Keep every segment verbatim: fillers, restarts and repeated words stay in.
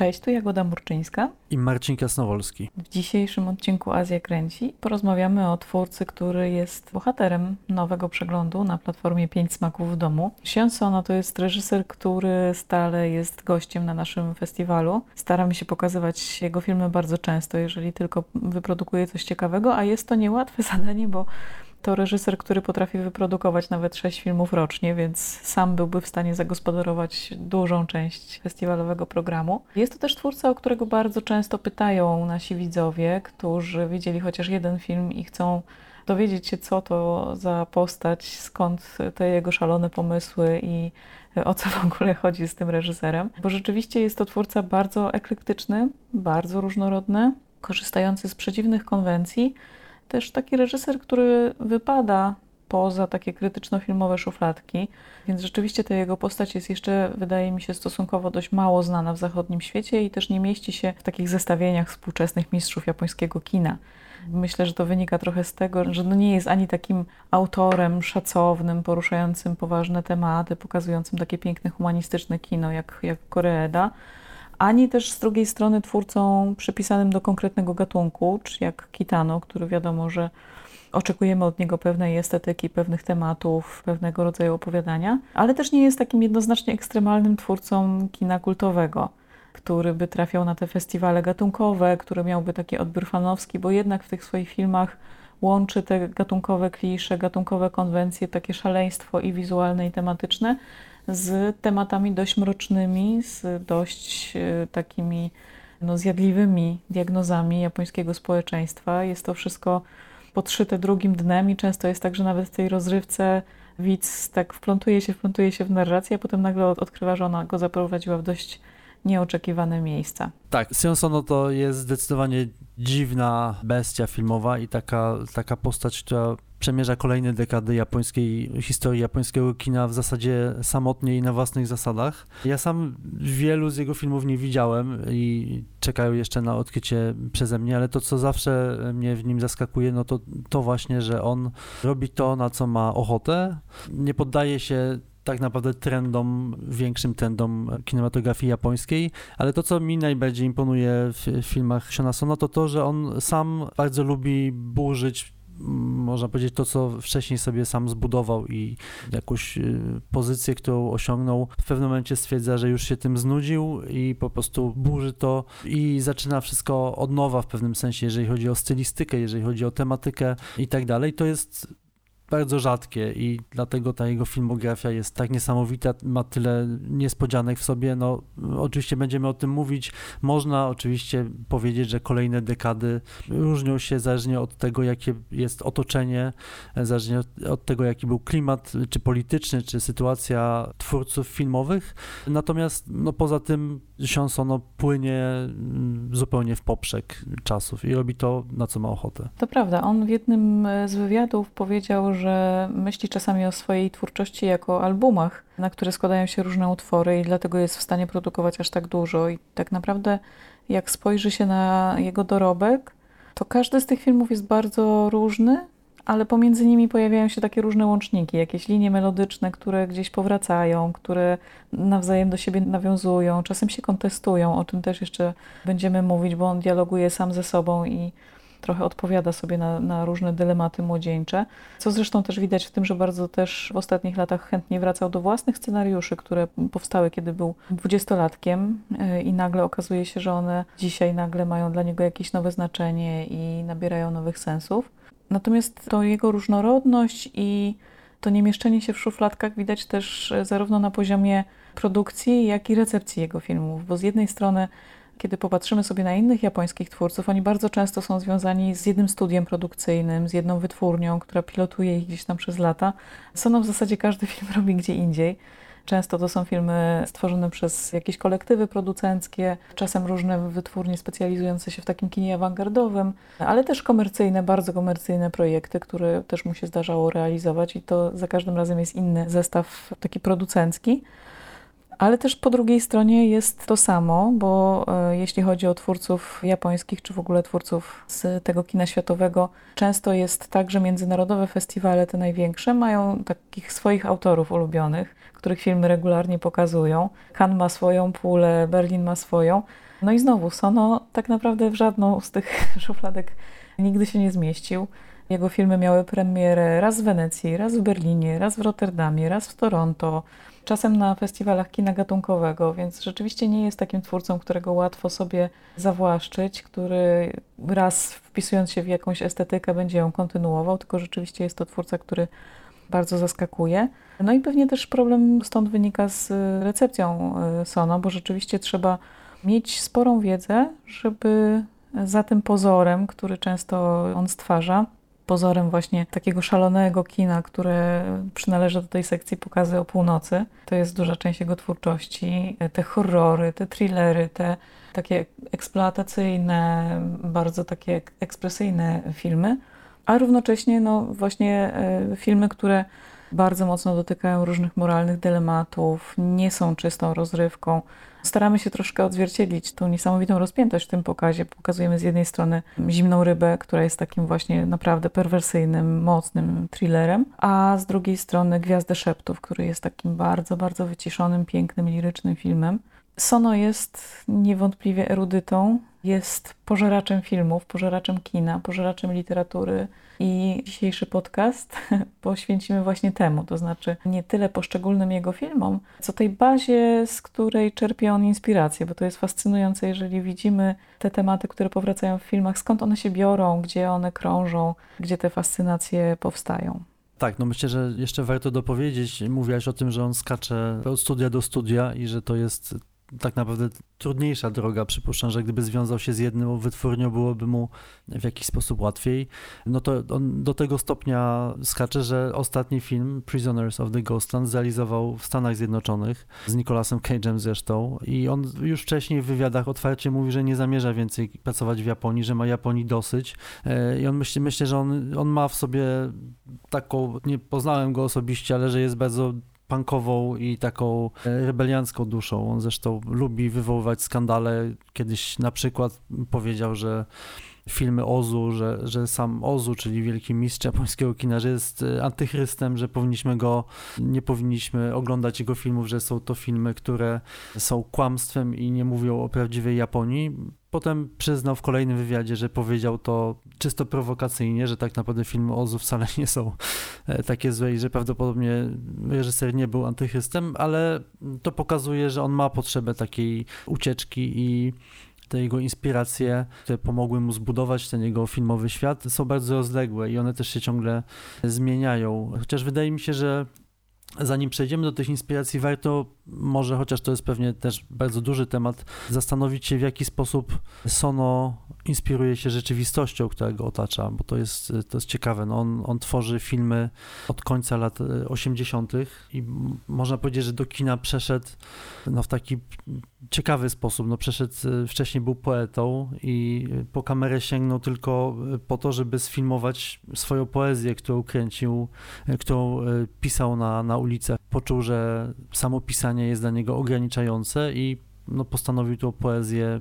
Cześć, tu Jagoda Murczyńska i Marcin Krasnowolski. W dzisiejszym odcinku Azja Kręci porozmawiamy o twórcy, który jest bohaterem nowego przeglądu na platformie Pięć Smaków w domu. Sion Sono to jest reżyser, który stale jest gościem na naszym festiwalu. Staramy się pokazywać jego filmy bardzo często, jeżeli tylko wyprodukuje coś ciekawego, a jest to niełatwe zadanie, bo to reżyser, który potrafi wyprodukować nawet sześć filmów rocznie, więc sam byłby w stanie zagospodarować dużą część festiwalowego programu. Jest to też twórca, o którego bardzo często pytają nasi widzowie, którzy widzieli chociaż jeden film i chcą dowiedzieć się, co to za postać, skąd te jego szalone pomysły i o co w ogóle chodzi z tym reżyserem. Bo rzeczywiście jest to twórca bardzo eklektyczny, bardzo różnorodny, korzystający z przeciwnych konwencji. Też taki reżyser, który wypada poza takie krytyczno-filmowe szufladki, więc rzeczywiście ta jego postać jest jeszcze, wydaje mi się, stosunkowo dość mało znana w zachodnim świecie i też nie mieści się w takich zestawieniach współczesnych mistrzów japońskiego kina. Myślę, że to wynika trochę z tego, że nie jest ani takim autorem szacownym, poruszającym poważne tematy, pokazującym takie piękne humanistyczne kino jak, jak Kore-eda, ani też z drugiej strony twórcą przypisanym do konkretnego gatunku, czy jak Kitano, który wiadomo, że oczekujemy od niego pewnej estetyki, pewnych tematów, pewnego rodzaju opowiadania, ale też nie jest takim jednoznacznie ekstremalnym twórcą kina kultowego, który by trafiał na te festiwale gatunkowe, który miałby taki odbiór fanowski, bo jednak w tych swoich filmach łączy te gatunkowe klisze, gatunkowe konwencje, takie szaleństwo i wizualne, i tematyczne, z tematami dość mrocznymi, z dość takimi no, zjadliwymi diagnozami japońskiego społeczeństwa. Jest to wszystko podszyte drugim dnem i często jest tak, że nawet w tej rozrywce widz tak wplątuje się, wplątuje się w narrację, a potem nagle odkrywa, że ona go zaprowadziła w dość nieoczekiwane miejsca. Tak, Sion Sono to jest zdecydowanie dziwna bestia filmowa i taka, taka postać, która przemierza kolejne dekady japońskiej historii, japońskiego kina w zasadzie samotnie i na własnych zasadach. Ja sam wielu z jego filmów nie widziałem i czekają jeszcze na odkrycie przeze mnie, ale to, co zawsze mnie w nim zaskakuje, no to to właśnie, że on robi to, na co ma ochotę, nie poddaje się tak naprawdę trendom, większym trendom kinematografii japońskiej, ale to, co mi najbardziej imponuje w filmach Siona Sona, to to, że on sam bardzo lubi burzyć, można powiedzieć, to, co wcześniej sobie sam zbudował i jakąś pozycję, którą osiągnął. W pewnym momencie stwierdza, że już się tym znudził i po prostu burzy to i zaczyna wszystko od nowa w pewnym sensie, jeżeli chodzi o stylistykę, jeżeli chodzi o tematykę i tak dalej. To jest bardzo rzadkie i dlatego ta jego filmografia jest tak niesamowita, ma tyle niespodzianek w sobie. No, oczywiście będziemy o tym mówić. Można oczywiście powiedzieć, że kolejne dekady różnią się zależnie od tego, jakie jest otoczenie, zależnie od tego, jaki był klimat, czy polityczny, czy sytuacja twórców filmowych. Natomiast no, poza tym Sion Sono płynie zupełnie w poprzek czasów i robi to, na co ma ochotę. To prawda. On w jednym z wywiadów powiedział, że że myśli czasami o swojej twórczości jako albumach, na które składają się różne utwory i dlatego jest w stanie produkować aż tak dużo. I tak naprawdę jak spojrzy się na jego dorobek, to każdy z tych filmów jest bardzo różny, ale pomiędzy nimi pojawiają się takie różne łączniki, jakieś linie melodyczne, które gdzieś powracają, które nawzajem do siebie nawiązują, czasem się kontestują, o czym też jeszcze będziemy mówić, bo on dialoguje sam ze sobą i trochę odpowiada sobie na, na różne dylematy młodzieńcze, co zresztą też widać w tym, że bardzo też w ostatnich latach chętnie wracał do własnych scenariuszy, które powstały, kiedy był dwudziestolatkiem i nagle okazuje się, że one dzisiaj nagle mają dla niego jakieś nowe znaczenie i nabierają nowych sensów. Natomiast to jego różnorodność i to niemieszczenie się w szufladkach widać też zarówno na poziomie produkcji, jak i recepcji jego filmów, bo z jednej strony kiedy popatrzymy sobie na innych japońskich twórców, oni bardzo często są związani z jednym studiem produkcyjnym, z jedną wytwórnią, która pilotuje ich gdzieś tam przez lata. Sono w zasadzie każdy film robi gdzie indziej. Często to są filmy stworzone przez jakieś kolektywy producenckie, czasem różne wytwórnie specjalizujące się w takim kinie awangardowym, ale też komercyjne, bardzo komercyjne projekty, które też mu się zdarzało realizować i to za każdym razem jest inny zestaw taki producencki. Ale też po drugiej stronie jest to samo, bo jeśli chodzi o twórców japońskich, czy w ogóle twórców z tego kina światowego, często jest tak, że międzynarodowe festiwale, te największe, mają takich swoich autorów ulubionych, których filmy regularnie pokazują. Cannes ma swoją pulę, Berlin ma swoją. No i znowu Sono tak naprawdę w żadną z tych szufladek nigdy się nie zmieścił. Jego filmy miały premierę raz w Wenecji, raz w Berlinie, raz w Rotterdamie, raz w Toronto, czasem na festiwalach kina gatunkowego, więc rzeczywiście nie jest takim twórcą, którego łatwo sobie zawłaszczyć, który raz wpisując się w jakąś estetykę będzie ją kontynuował, tylko rzeczywiście jest to twórca, który bardzo zaskakuje. No i pewnie też problem stąd wynika z recepcją Sono, bo rzeczywiście trzeba mieć sporą wiedzę, żeby za tym pozorem, który często on stwarza, pozorem właśnie takiego szalonego kina, które przynależy do tej sekcji Pokazy o północy. To jest duża część jego twórczości. Te horrory, te thrillery, te takie eksploatacyjne, bardzo takie ekspresyjne filmy, a równocześnie no właśnie filmy, które bardzo mocno dotykają różnych moralnych dylematów, nie są czystą rozrywką. Staramy się troszkę odzwierciedlić tą niesamowitą rozpiętość w tym pokazie. Pokazujemy z jednej strony Zimną Rybę, która jest takim właśnie naprawdę perwersyjnym, mocnym thrillerem, a z drugiej strony Gwiazdę Szeptów, który jest takim bardzo, bardzo wyciszonym, pięknym, lirycznym filmem. Sono jest niewątpliwie erudytą, jest pożeraczem filmów, pożeraczem kina, pożeraczem literatury i dzisiejszy podcast poświęcimy właśnie temu, to znaczy nie tyle poszczególnym jego filmom, co tej bazie, z której czerpie on inspirację, bo to jest fascynujące, jeżeli widzimy te tematy, które powracają w filmach, skąd one się biorą, gdzie one krążą, gdzie te fascynacje powstają. Tak, no myślę, że jeszcze warto dopowiedzieć, mówiłaś o tym, że on skacze od studia do studia i że to jest tak naprawdę trudniejsza droga. Przypuszczam, że gdyby związał się z jednym wytwórnią, byłoby mu w jakiś sposób łatwiej. No to on do tego stopnia skacze, że ostatni film Prisoners of the Ghostland zrealizował w Stanach Zjednoczonych z Nicolasem Cage'em zresztą i on już wcześniej w wywiadach otwarcie mówi, że nie zamierza więcej pracować w Japonii, że ma Japonii dosyć i on myśli, myślę, że on, on ma w sobie taką, nie poznałem go osobiście, ale że jest bardzo punkową i taką rebeliancką duszą. On zresztą lubi wywoływać skandale. Kiedyś na przykład powiedział, że filmy Ozu, że, że sam Ozu, czyli wielki mistrz japońskiego kina, że jest antychrystem, że powinniśmy go, nie powinniśmy oglądać jego filmów, że są to filmy, które są kłamstwem i nie mówią o prawdziwej Japonii. Potem przyznał w kolejnym wywiadzie, że powiedział to czysto prowokacyjnie, że tak naprawdę filmy Ozu wcale nie są takie złe i że prawdopodobnie reżyser nie był antychrystem, ale to pokazuje, że on ma potrzebę takiej ucieczki i te jego inspiracje, które pomogły mu zbudować ten jego filmowy świat, są bardzo rozległe i one też się ciągle zmieniają. Chociaż wydaje mi się, że zanim przejdziemy do tych inspiracji, warto może, chociaż to jest pewnie też bardzo duży temat, zastanowić się, w jaki sposób Sono inspiruje się rzeczywistością, która go otacza, bo to jest, to jest ciekawe. No on, on tworzy filmy od końca lat osiemdziesiątych i można powiedzieć, że do kina przeszedł no, w taki ciekawy sposób. No, przeszedł, wcześniej był poetą i po kamerę sięgnął tylko po to, żeby sfilmować swoją poezję, którą kręcił, którą pisał na, na ulicach. Poczuł, że samo pisanie jest dla niego ograniczające i no, postanowił tą poezję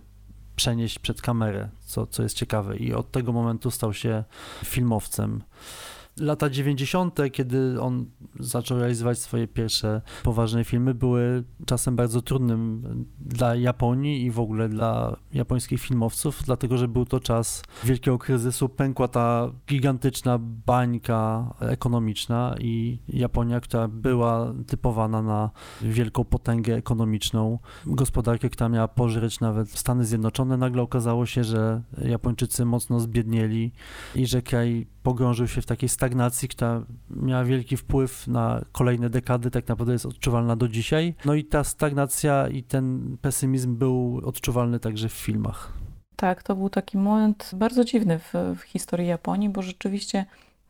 przenieść przed kamerę, co, co jest ciekawe. I od tego momentu stał się filmowcem. Lata dziewięćdziesiąte, kiedy on zaczął realizować swoje pierwsze poważne filmy, były czasem bardzo trudnym dla Japonii i w ogóle dla japońskich filmowców, dlatego że był to czas wielkiego kryzysu, pękła ta gigantyczna bańka ekonomiczna i Japonia, która była typowana na wielką potęgę ekonomiczną, gospodarkę, która miała pożreć nawet Stany Zjednoczone, nagle okazało się, że Japończycy mocno zbiednieli i że kraj pogrążył się w takiej stagnacji, która miała wielki wpływ na kolejne dekady, tak naprawdę jest odczuwalna do dzisiaj. No i ta stagnacja i ten pesymizm był odczuwalny także w filmach. Tak, to był taki moment bardzo dziwny w, w historii Japonii, bo rzeczywiście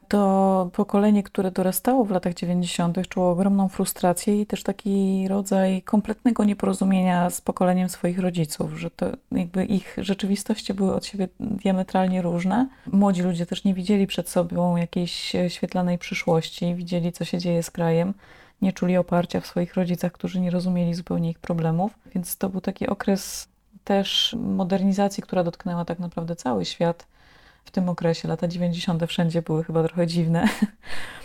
to pokolenie, które dorastało w latach dziewięćdziesiątych, czuło ogromną frustrację i też taki rodzaj kompletnego nieporozumienia z pokoleniem swoich rodziców, że to jakby ich rzeczywistości były od siebie diametralnie różne. Młodzi ludzie też nie widzieli przed sobą jakiejś świetlanej przyszłości, widzieli, co się dzieje z krajem, nie czuli oparcia w swoich rodzicach, którzy nie rozumieli zupełnie ich problemów, więc to był taki okres też modernizacji, która dotknęła tak naprawdę cały świat. W tym okresie lata dziewięćdziesiąte wszędzie były chyba trochę dziwne.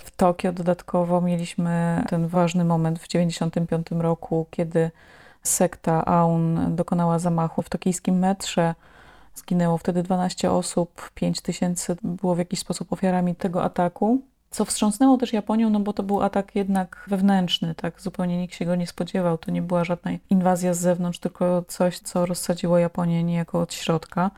W Tokio dodatkowo mieliśmy ten ważny moment w dziewięćdziesiątym piątym roku, kiedy sekta Aum dokonała zamachu w tokijskim metrze. Zginęło wtedy dwanaście osób, pięć tysięcy było w jakiś sposób ofiarami tego ataku, co wstrząsnęło też Japonią, no bo to był atak jednak wewnętrzny, tak? Zupełnie nikt się go nie spodziewał. To nie była żadna inwazja z zewnątrz, tylko coś, co rozsadziło Japonię niejako od środka.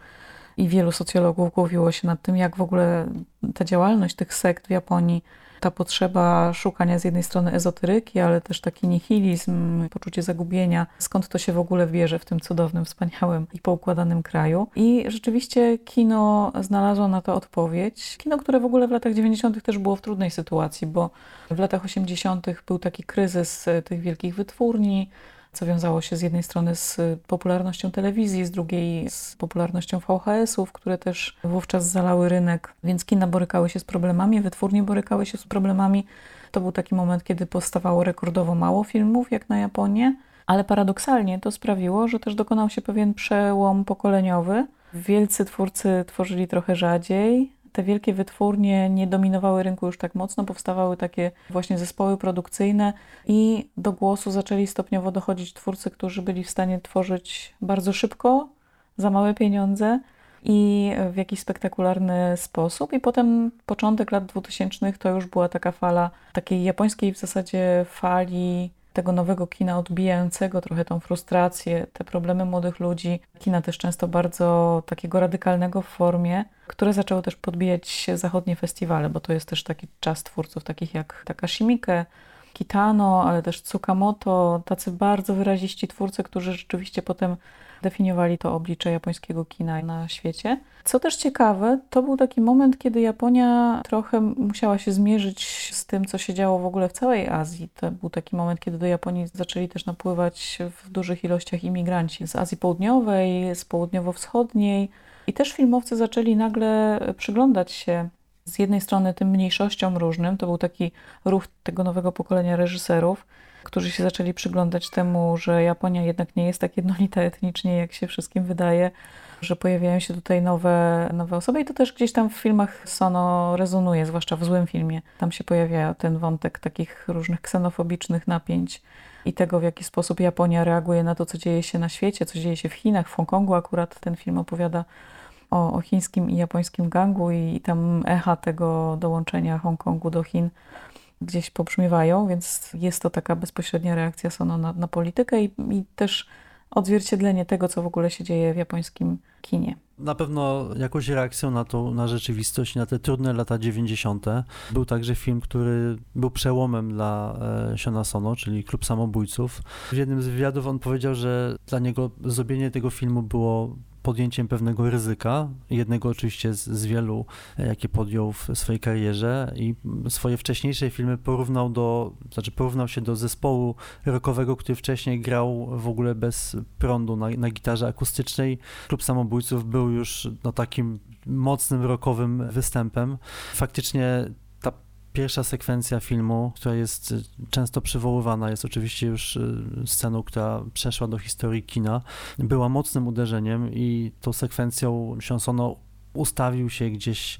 I wielu socjologów głowiło się nad tym, jak w ogóle ta działalność tych sekt w Japonii, ta potrzeba szukania z jednej strony ezoteryki, ale też taki nihilizm, poczucie zagubienia, skąd to się w ogóle bierze w tym cudownym, wspaniałym i poukładanym kraju. I rzeczywiście kino znalazło na to odpowiedź. Kino, które w ogóle w latach dziewięćdziesiątych też było w trudnej sytuacji, bo w latach osiemdziesiątych był taki kryzys tych wielkich wytwórni, co wiązało się z jednej strony z popularnością telewizji, z drugiej z popularnością V H S-ów, które też wówczas zalały rynek, więc kina borykały się z problemami, wytwórnie borykały się z problemami. To był taki moment, kiedy powstawało rekordowo mało filmów, jak na Japonię, ale paradoksalnie to sprawiło, że też dokonał się pewien przełom pokoleniowy. Wielcy twórcy tworzyli trochę rzadziej. Te wielkie wytwórnie nie dominowały rynku już tak mocno, powstawały takie właśnie zespoły produkcyjne i do głosu zaczęli stopniowo dochodzić twórcy, którzy byli w stanie tworzyć bardzo szybko, za małe pieniądze i w jakiś spektakularny sposób. I potem początek lat dwutysięcznych to już była taka fala takiej japońskiej w zasadzie fali tego nowego kina odbijającego trochę tą frustrację, te problemy młodych ludzi, kina też często bardzo takiego radykalnego w formie, które zaczęło też podbijać zachodnie festiwale, bo to jest też taki czas twórców takich jak Takeshi Miike, Kitano, ale też Tsukamoto, tacy bardzo wyraziści twórcy, którzy rzeczywiście potem definiowali to oblicze japońskiego kina na świecie. Co też ciekawe, to był taki moment, kiedy Japonia trochę musiała się zmierzyć z tym, co się działo w ogóle w całej Azji. To był taki moment, kiedy do Japonii zaczęli też napływać w dużych ilościach imigranci z Azji Południowej, z Południowo-Wschodniej i też filmowcy zaczęli nagle przyglądać się z jednej strony tym mniejszościom różnym, to był taki ruch tego nowego pokolenia reżyserów, którzy się zaczęli przyglądać temu, że Japonia jednak nie jest tak jednolita etnicznie, jak się wszystkim wydaje, że pojawiają się tutaj nowe, nowe osoby i to też gdzieś tam w filmach Sono rezonuje, zwłaszcza w złym filmie. Tam się pojawia ten wątek takich różnych ksenofobicznych napięć i tego, w jaki sposób Japonia reaguje na to, co dzieje się na świecie, co dzieje się w Chinach, w Hongkongu akurat ten film opowiada O, o chińskim i japońskim gangu i, i tam echa tego dołączenia Hongkongu do Chin gdzieś pobrzmiewają, więc jest to taka bezpośrednia reakcja Sono na, na politykę i, i też odzwierciedlenie tego, co w ogóle się dzieje w japońskim kinie. Na pewno jakąś reakcją na tą, na rzeczywistość, na te trudne lata dziewięćdziesiąte był także film, który był przełomem dla Siona Sono, czyli Klub Samobójców. W jednym z wywiadów on powiedział, że dla niego zrobienie tego filmu było podjęciem pewnego ryzyka, jednego oczywiście z, z wielu, jakie podjął w swojej karierze i swoje wcześniejsze filmy porównał do, znaczy porównał się do zespołu rockowego, który wcześniej grał w ogóle bez prądu na, na gitarze akustycznej. Klub Samobójców był już no, takim mocnym rockowym występem. Faktycznie pierwsza sekwencja filmu, która jest często przywoływana, jest oczywiście już sceną, która przeszła do historii kina, była mocnym uderzeniem i tą sekwencją Sion Sono ustawił się gdzieś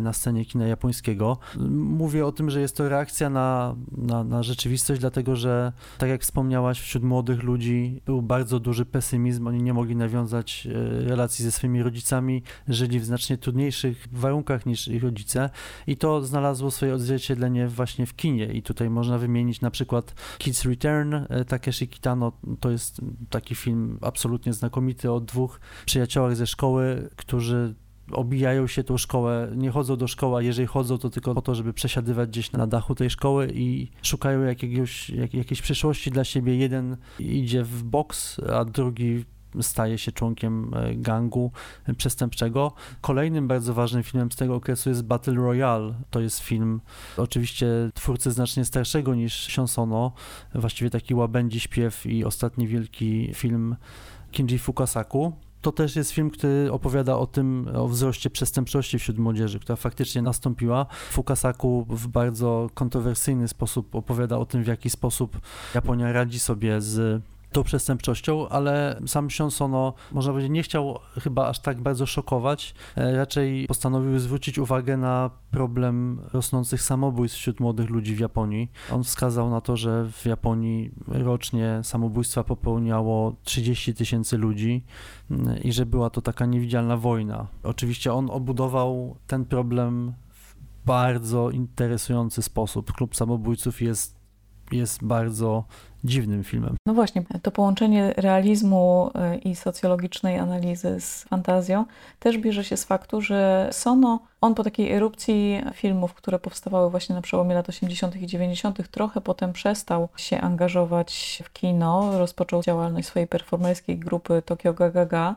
na scenie kina japońskiego. Mówię o tym, że jest to reakcja na, na, na rzeczywistość, dlatego że, tak jak wspomniałaś, wśród młodych ludzi był bardzo duży pesymizm. Oni nie mogli nawiązać relacji ze swoimi rodzicami, żyli w znacznie trudniejszych warunkach niż ich rodzice i to znalazło swoje odzwierciedlenie właśnie w kinie. I tutaj można wymienić na przykład Kids Return Takeshi Kitano. To jest taki film absolutnie znakomity o dwóch przyjaciołach ze szkoły, którzy obijają się tą szkołę, nie chodzą do szkoły, a jeżeli chodzą, to tylko po to, żeby przesiadywać gdzieś na dachu tej szkoły i szukają jakiegoś, jak, jakiejś przyszłości dla siebie. Jeden idzie w boks, a drugi staje się członkiem gangu przestępczego. Kolejnym bardzo ważnym filmem z tego okresu jest Battle Royale. To jest film oczywiście twórcy znacznie starszego niż Sion Sono, właściwie taki łabędzi śpiew i ostatni wielki film Kinji Fukasaku. To też jest film, który opowiada o tym, o wzroście przestępczości wśród młodzieży, która faktycznie nastąpiła. Fukasaku w bardzo kontrowersyjny sposób opowiada o tym, w jaki sposób Japonia radzi sobie z tą przestępczością, ale sam Sion Sono, można powiedzieć, nie chciał chyba aż tak bardzo szokować, raczej postanowił zwrócić uwagę na problem rosnących samobójstw wśród młodych ludzi w Japonii. On wskazał na to, że w Japonii rocznie samobójstwa popełniało trzydzieści tysięcy ludzi i że była to taka niewidzialna wojna. Oczywiście on obudował ten problem w bardzo interesujący sposób. Klub Samobójców jest, jest bardzo dziwnym filmem. No właśnie, to połączenie realizmu i socjologicznej analizy z fantazją też bierze się z faktu, że Sono, on po takiej erupcji filmów, które powstawały właśnie na przełomie lat osiemdziesiątych i dziewięćdziesiątych, trochę potem przestał się angażować w kino, rozpoczął działalność swojej performerskiej grupy Tokyo Gagaga,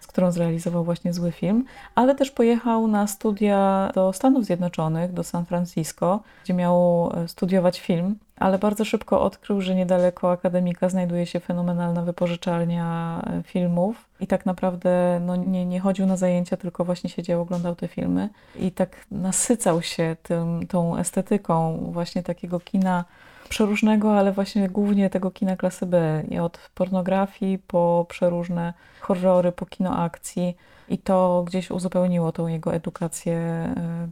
z którą zrealizował właśnie Zły film, ale też pojechał na studia do Stanów Zjednoczonych, do San Francisco, gdzie miał studiować film, ale bardzo szybko odkrył, że niedaleko akademika znajduje się fenomenalna wypożyczalnia filmów i tak naprawdę no, nie, nie chodził na zajęcia, tylko właśnie siedział, oglądał te filmy i tak nasycał się tym, tą estetyką właśnie takiego kina przeróżnego, ale właśnie głównie tego kina klasy B. I od pornografii po przeróżne horrory, po kino akcji. I to gdzieś uzupełniło tą jego edukację,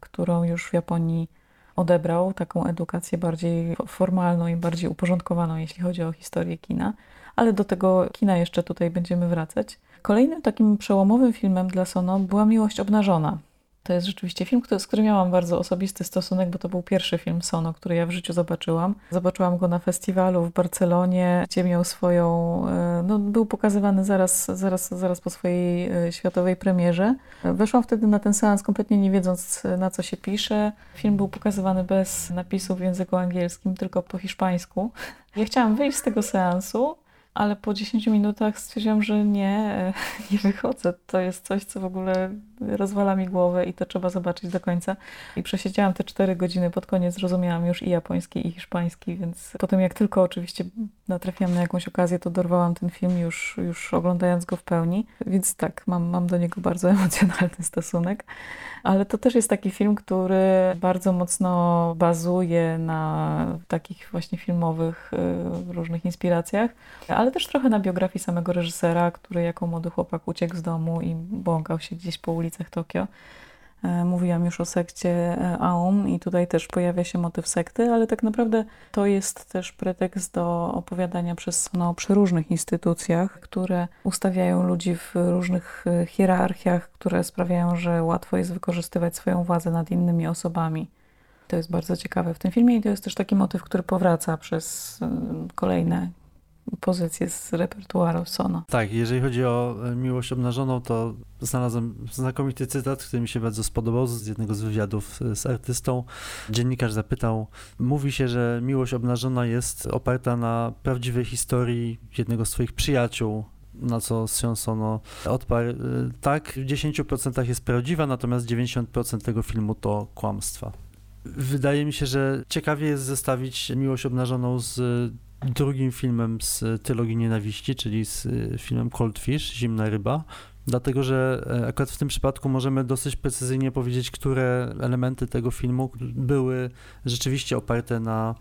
którą już w Japonii odebrał. Taką edukację bardziej formalną i bardziej uporządkowaną, jeśli chodzi o historię kina. Ale do tego kina jeszcze tutaj będziemy wracać. Kolejnym takim przełomowym filmem dla Sono była Miłość obnażona. To jest rzeczywiście film, z którym ja mam bardzo osobisty stosunek, bo to był pierwszy film Sono, który ja w życiu zobaczyłam. Zobaczyłam go na festiwalu w Barcelonie, gdzie miał swoją... No, był pokazywany zaraz, zaraz, zaraz po swojej światowej premierze. Weszłam wtedy na ten seans kompletnie nie wiedząc, na co się pisze. Film był pokazywany bez napisów w języku angielskim, tylko po hiszpańsku. Ja chciałam wyjść z tego seansu, ale po dziesięciu minutach stwierdziłam, że nie, nie wychodzę. To jest coś, co w ogóle rozwala mi głowę i to trzeba zobaczyć do końca. I przesiedziałam te cztery godziny, pod koniec zrozumiałam już i japoński, i hiszpański, więc potem jak tylko oczywiście natrafiłam na jakąś okazję, to dorwałam ten film już, już oglądając go w pełni. Więc tak, mam, mam do niego bardzo emocjonalny stosunek. Ale to też jest taki film, który bardzo mocno bazuje na takich właśnie filmowych różnych inspiracjach, ale też trochę na biografii samego reżysera, który jako młody chłopak uciekł z domu i błąkał się gdzieś po ulicach Tokio. Mówiłam już o sekcie Aum i tutaj też pojawia się motyw sekty, ale tak naprawdę to jest też pretekst do opowiadania przez Sono o przeróżnych instytucjach, które ustawiają ludzi w różnych hierarchiach, które sprawiają, że łatwo jest wykorzystywać swoją władzę nad innymi osobami. To jest bardzo ciekawe w tym filmie i to jest też taki motyw, który powraca przez kolejne pozycję z repertuaru Sono. Tak, jeżeli chodzi o Miłość obnażoną, to znalazłem znakomity cytat, który mi się bardzo spodobał z jednego z wywiadów z artystą. Dziennikarz zapytał, mówi się, że Miłość obnażona jest oparta na prawdziwej historii jednego z swoich przyjaciół, na co Sion Sono odparł, tak, w dziesięciu procentach jest prawdziwa, natomiast dziewięćdziesiąt procent tego filmu to kłamstwa. Wydaje mi się, że ciekawie jest zestawić Miłość obnażoną z drugim filmem z trylogii Nienawiści, czyli z filmem Cold Fish, Zimna Ryba, dlatego że akurat w tym przypadku możemy dosyć precyzyjnie powiedzieć, które elementy tego filmu były rzeczywiście oparte na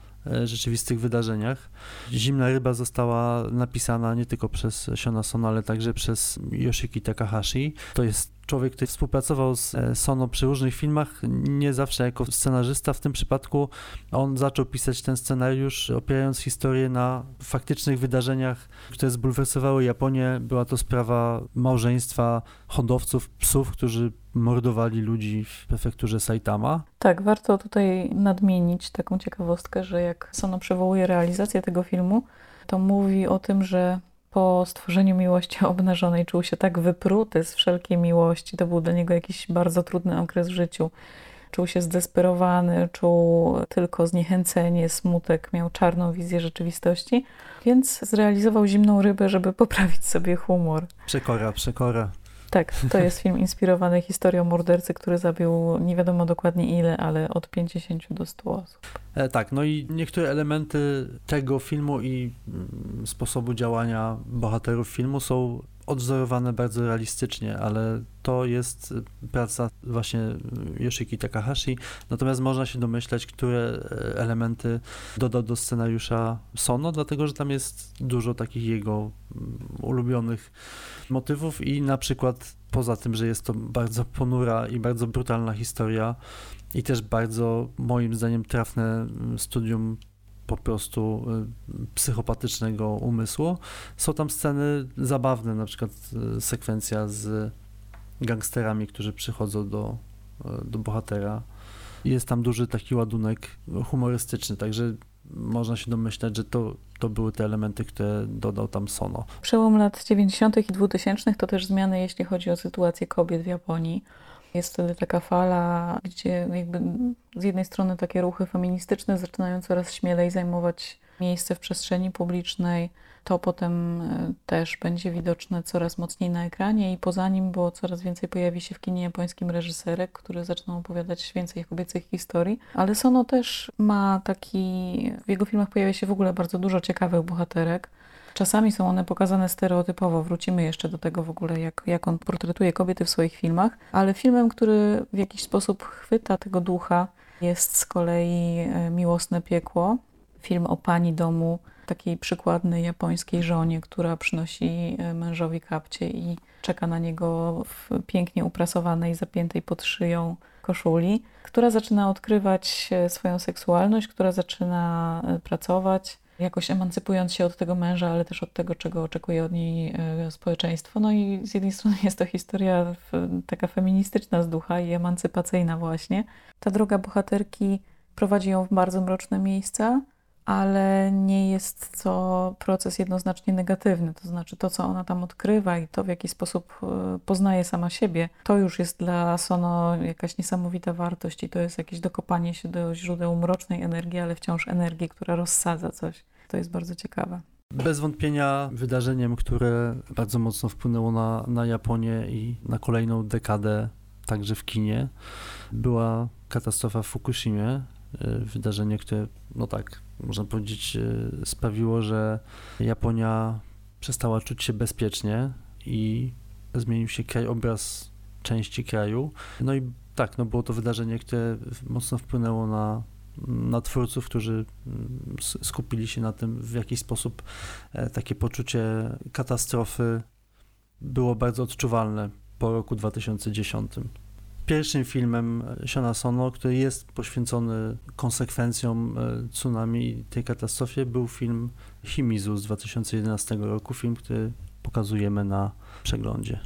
rzeczywistych wydarzeniach. Zimna Ryba została napisana nie tylko przez Siona Sono, ale także przez Yoshiki Takahashi. To jest człowiek, który współpracował z Sono przy różnych filmach, nie zawsze jako scenarzysta. W tym przypadku on zaczął pisać ten scenariusz, opierając historię na faktycznych wydarzeniach, które zbulwersowały Japonię. Była to sprawa małżeństwa hodowców psów, którzy mordowali ludzi w prefekturze Saitama. Tak, warto tutaj nadmienić taką ciekawostkę, że jak Sono przywołuje realizację tego filmu, to mówi o tym, że po stworzeniu Miłości obnażonej czuł się tak wypruty z wszelkiej miłości. To był dla niego jakiś bardzo trudny okres w życiu. Czuł się zdesperowany, czuł tylko zniechęcenie, smutek, miał czarną wizję rzeczywistości, więc zrealizował Zimną Rybę, żeby poprawić sobie humor. Przekora, przekora. Tak, to jest film inspirowany historią mordercy, który zabił nie wiadomo dokładnie ile, ale od pięćdziesięciu do stu osób. E, tak, no i niektóre elementy tego filmu i mm, sposobu działania bohaterów filmu są odwzorowane bardzo realistycznie, ale to jest praca właśnie Yoshiki Takahashi, natomiast można się domyśleć, które elementy dodał do scenariusza Sono, dlatego że tam jest dużo takich jego ulubionych motywów i na przykład poza tym, że jest to bardzo ponura i bardzo brutalna historia i też bardzo moim zdaniem trafne studium po prostu psychopatycznego umysłu. Są tam sceny zabawne, na przykład sekwencja z gangsterami, którzy przychodzą do, do bohatera. Jest tam duży taki ładunek humorystyczny, także można się domyślać, że to, to były te elementy, które dodał tam Sono. Przełom lat dziewięćdziesiątych i dwutysięcznych to też zmiany, jeśli chodzi o sytuację kobiet w Japonii. Jest wtedy taka fala, gdzie jakby z jednej strony takie ruchy feministyczne zaczynają coraz śmielej zajmować miejsce w przestrzeni publicznej. To potem też będzie widoczne coraz mocniej na ekranie i poza nim, bo coraz więcej pojawi się w kinie japońskim reżyserek, które zaczną opowiadać więcej kobiecych historii. Ale Sono też ma taki... W jego filmach pojawia się w ogóle bardzo dużo ciekawych bohaterek. Czasami są one pokazane stereotypowo, wrócimy jeszcze do tego w ogóle, jak, jak on portretuje kobiety w swoich filmach, ale filmem, który w jakiś sposób chwyta tego ducha, jest z kolei Miłosne piekło, film o pani domu, takiej przykładnej japońskiej żonie, która przynosi mężowi kapcie i czeka na niego w pięknie uprasowanej, zapiętej pod szyją koszuli, która zaczyna odkrywać swoją seksualność, która zaczyna pracować, jakoś emancypując się od tego męża, ale też od tego, czego oczekuje od niej społeczeństwo. No i z jednej strony jest to historia taka feministyczna z ducha i emancypacyjna właśnie. Ta droga bohaterki prowadzi ją w bardzo mroczne miejsca, ale nie jest to proces jednoznacznie negatywny. To znaczy to, co ona tam odkrywa i to, w jaki sposób poznaje sama siebie, to już jest dla Sono jakaś niesamowita wartość i to jest jakieś dokopanie się do źródeł mrocznej energii, ale wciąż energii, która rozsadza coś. To jest bardzo ciekawe. Bez wątpienia wydarzeniem, które bardzo mocno wpłynęło na, na Japonię i na kolejną dekadę, także w kinie, była katastrofa w Fukushimie. Wydarzenie, które, no tak, można powiedzieć, sprawiło, że Japonia przestała czuć się bezpiecznie i zmienił się krajobraz części kraju. No i tak, no było to wydarzenie, które mocno wpłynęło na, na twórców, którzy skupili się na tym, w jaki sposób takie poczucie katastrofy było bardzo odczuwalne po roku dwa tysiące dziesiątym. Pierwszym filmem Siona Sono, który jest poświęcony konsekwencjom tsunami i tej katastrofie, był film Himizu z dwa tysiące jedenastego roku, film, który pokazujemy na przeglądzie.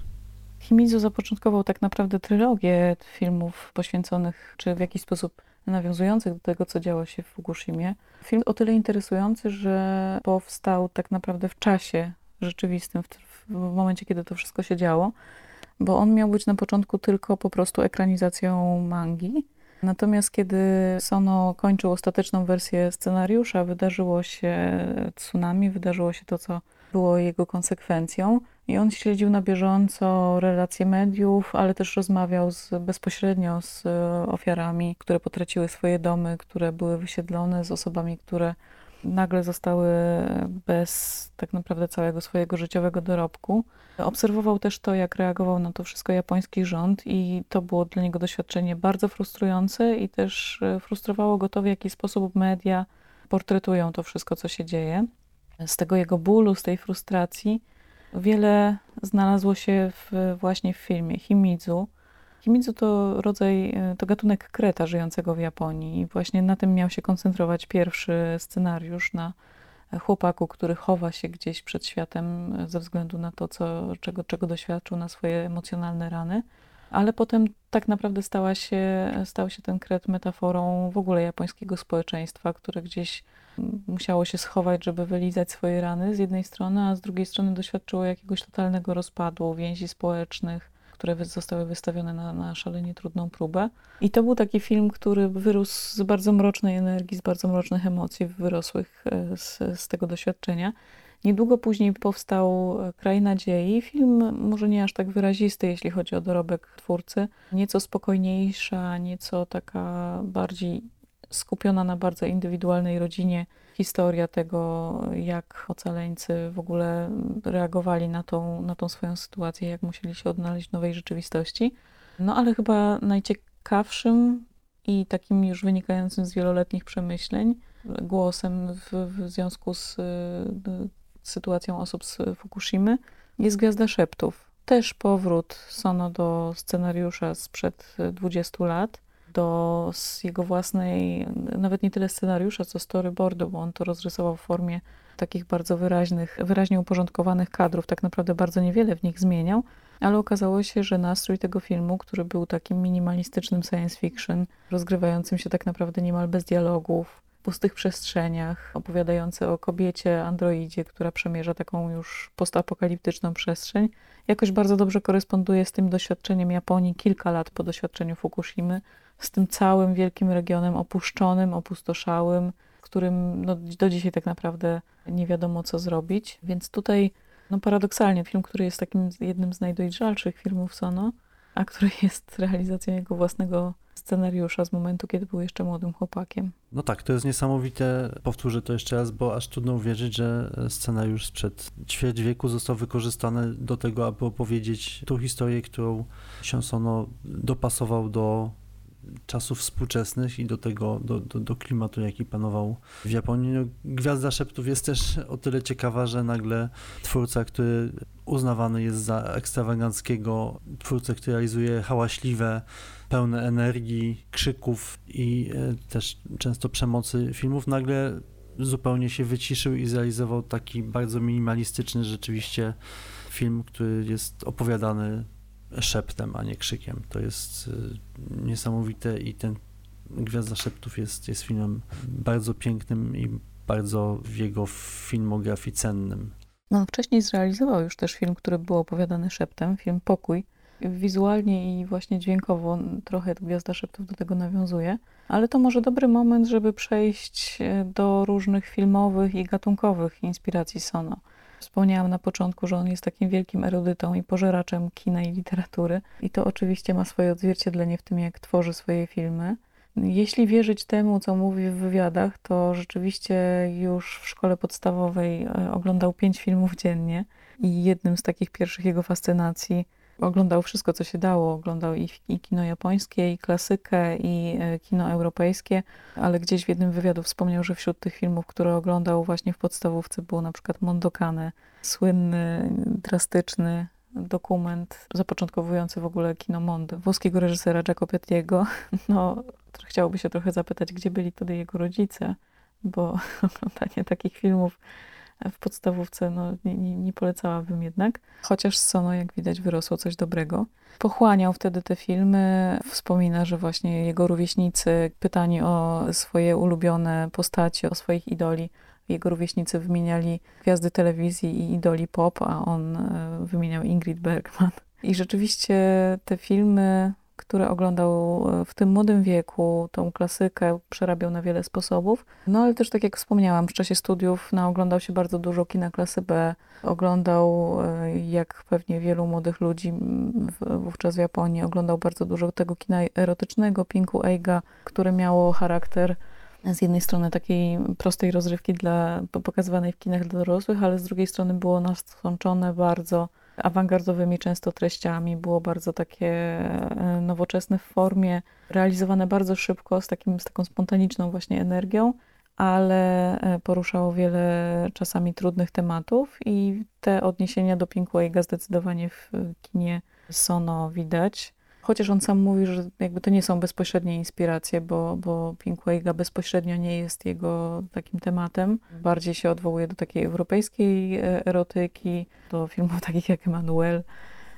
Himizu zapoczątkował tak naprawdę trylogię filmów poświęconych, czy w jakiś sposób nawiązujących do tego, co działo się w Fukushimie. Film o tyle interesujący, że powstał tak naprawdę w czasie rzeczywistym, w momencie, kiedy to wszystko się działo, bo on miał być na początku tylko po prostu ekranizacją mangi. Natomiast kiedy Sono kończył ostateczną wersję scenariusza, wydarzyło się tsunami, wydarzyło się to, co było jego konsekwencją. I on śledził na bieżąco relacje mediów, ale też rozmawiał z, bezpośrednio z ofiarami, które potraciły swoje domy, które były wysiedlone, z osobami, które nagle zostały bez tak naprawdę całego swojego życiowego dorobku. Obserwował też to, jak reagował na to wszystko japoński rząd i to było dla niego doświadczenie bardzo frustrujące i też frustrowało go to, w jaki sposób media portretują to wszystko, co się dzieje. Z tego jego bólu, z tej frustracji wiele znalazło się w, właśnie w filmie Himizu. Himizu to rodzaj, to gatunek kreta żyjącego w Japonii i właśnie na tym miał się koncentrować pierwszy scenariusz, na chłopaku, który chowa się gdzieś przed światem ze względu na to, co, czego, czego doświadczył, na swoje emocjonalne rany, ale potem tak naprawdę stała się, stał się ten kret metaforą w ogóle japońskiego społeczeństwa, które gdzieś musiało się schować, żeby wylizać swoje rany z jednej strony, a z drugiej strony doświadczyło jakiegoś totalnego rozpadu więzi społecznych, które zostały wystawione na, na szalenie trudną próbę. I to był taki film, który wyrósł z bardzo mrocznej energii, z bardzo mrocznych emocji wyrosłych z, z tego doświadczenia. Niedługo później powstał Kraj Nadziei. Film może nie aż tak wyrazisty, jeśli chodzi o dorobek twórcy. Nieco spokojniejsza, nieco taka bardziej skupiona na bardzo indywidualnej rodzinie historia tego, jak ocaleńcy w ogóle reagowali na tą, na tą swoją sytuację, jak musieli się odnaleźć w nowej rzeczywistości. No ale chyba najciekawszym i takim już wynikającym z wieloletnich przemyśleń głosem w, w związku z, z sytuacją osób z Fukushimy jest Gwiazda Szeptów. Też powrót Sono do scenariusza sprzed dwudziestu lat, do jego własnej, nawet nie tyle scenariusza, co storyboardu, bo on to rozrysował w formie takich bardzo wyraźnych, wyraźnie uporządkowanych kadrów, tak naprawdę bardzo niewiele w nich zmieniał, ale okazało się, że nastrój tego filmu, który był takim minimalistycznym science fiction, rozgrywającym się tak naprawdę niemal bez dialogów, w pustych przestrzeniach, opowiadający o kobiecie, androidzie, która przemierza taką już postapokaliptyczną przestrzeń, jakoś bardzo dobrze koresponduje z tym doświadczeniem Japonii kilka lat po doświadczeniu Fukushimy, z tym całym wielkim regionem opuszczonym, opustoszałym, w którym no, do dzisiaj tak naprawdę nie wiadomo co zrobić. Więc tutaj no paradoksalnie film, który jest takim jednym z najdojrzalszych filmów Sono, a który jest realizacją jego własnego scenariusza z momentu, kiedy był jeszcze młodym chłopakiem. No tak, to jest niesamowite. Powtórzę to jeszcze raz, bo aż trudno uwierzyć, że scenariusz sprzed ćwierć wieku został wykorzystany do tego, aby opowiedzieć tą historię, którą Sion Sono dopasował do czasów współczesnych i do tego, do, do, do klimatu, jaki panował w Japonii. No, Gwiazda Szeptów jest też o tyle ciekawa, że nagle twórca, który uznawany jest za ekstrawaganckiego, twórcę, który realizuje hałaśliwe, pełne energii, krzyków i też często przemocy filmów, nagle zupełnie się wyciszył i zrealizował taki bardzo minimalistyczny rzeczywiście film, który jest opowiadany szeptem, a nie krzykiem. To jest niesamowite i ten Gwiazda Szeptów jest, jest filmem bardzo pięknym i bardzo w jego filmografii cennym. No, wcześniej zrealizował już też film, który był opowiadany szeptem, film Pokój. Wizualnie i właśnie dźwiękowo trochę Gwiazda Szeptów do tego nawiązuje, ale to może dobry moment, żeby przejść do różnych filmowych i gatunkowych inspiracji Sono. Wspomniałam na początku, że on jest takim wielkim erudytą i pożeraczem kina i literatury i to oczywiście ma swoje odzwierciedlenie w tym, jak tworzy swoje filmy. Jeśli wierzyć temu, co mówi w wywiadach, to rzeczywiście już w szkole podstawowej oglądał pięć filmów dziennie i jednym z takich pierwszych jego fascynacji oglądał wszystko, co się dało. Oglądał i, i kino japońskie, i klasykę, i kino europejskie, ale gdzieś w jednym wywiadu wspomniał, że wśród tych filmów, które oglądał właśnie w podstawówce, było na przykład Mondo Cane, słynny, drastyczny dokument zapoczątkowujący w ogóle kino Mondo, włoskiego reżysera Jaco Petriego. No, chciałoby się trochę zapytać, gdzie byli wtedy jego rodzice, bo oglądanie takich filmów w podstawówce no, nie, nie polecałabym jednak. Chociaż Sono, jak widać, wyrosło coś dobrego. Pochłaniał wtedy te filmy. Wspomina, że właśnie jego rówieśnicy pytani o swoje ulubione postacie, o swoich idoli. Jego rówieśnicy wymieniali gwiazdy telewizji i idoli pop, a on wymieniał Ingrid Bergman. I rzeczywiście te filmy, które oglądał w tym młodym wieku, tą klasykę przerabiał na wiele sposobów. No ale też, tak jak wspomniałam, w czasie studiów naoglądał się bardzo dużo kina klasy B. Oglądał, jak pewnie wielu młodych ludzi wówczas w Japonii, oglądał bardzo dużo tego kina erotycznego, Pinku Eiga, które miało charakter z jednej strony takiej prostej rozrywki dla, pokazywanej w kinach dla dorosłych, ale z drugiej strony było nasączone bardzo awangardowymi często treściami, było bardzo takie nowoczesne w formie, realizowane bardzo szybko, z, takim, z taką spontaniczną właśnie energią, ale poruszało wiele czasami trudnych tematów i te odniesienia do Pinku Eiga zdecydowanie w kinie Sono widać. Chociaż on sam mówi, że jakby to nie są bezpośrednie inspiracje, bo, bo Pinku Eiga bezpośrednio nie jest jego takim tematem. Bardziej się odwołuje do takiej europejskiej erotyki, do filmów takich jak Emmanuel,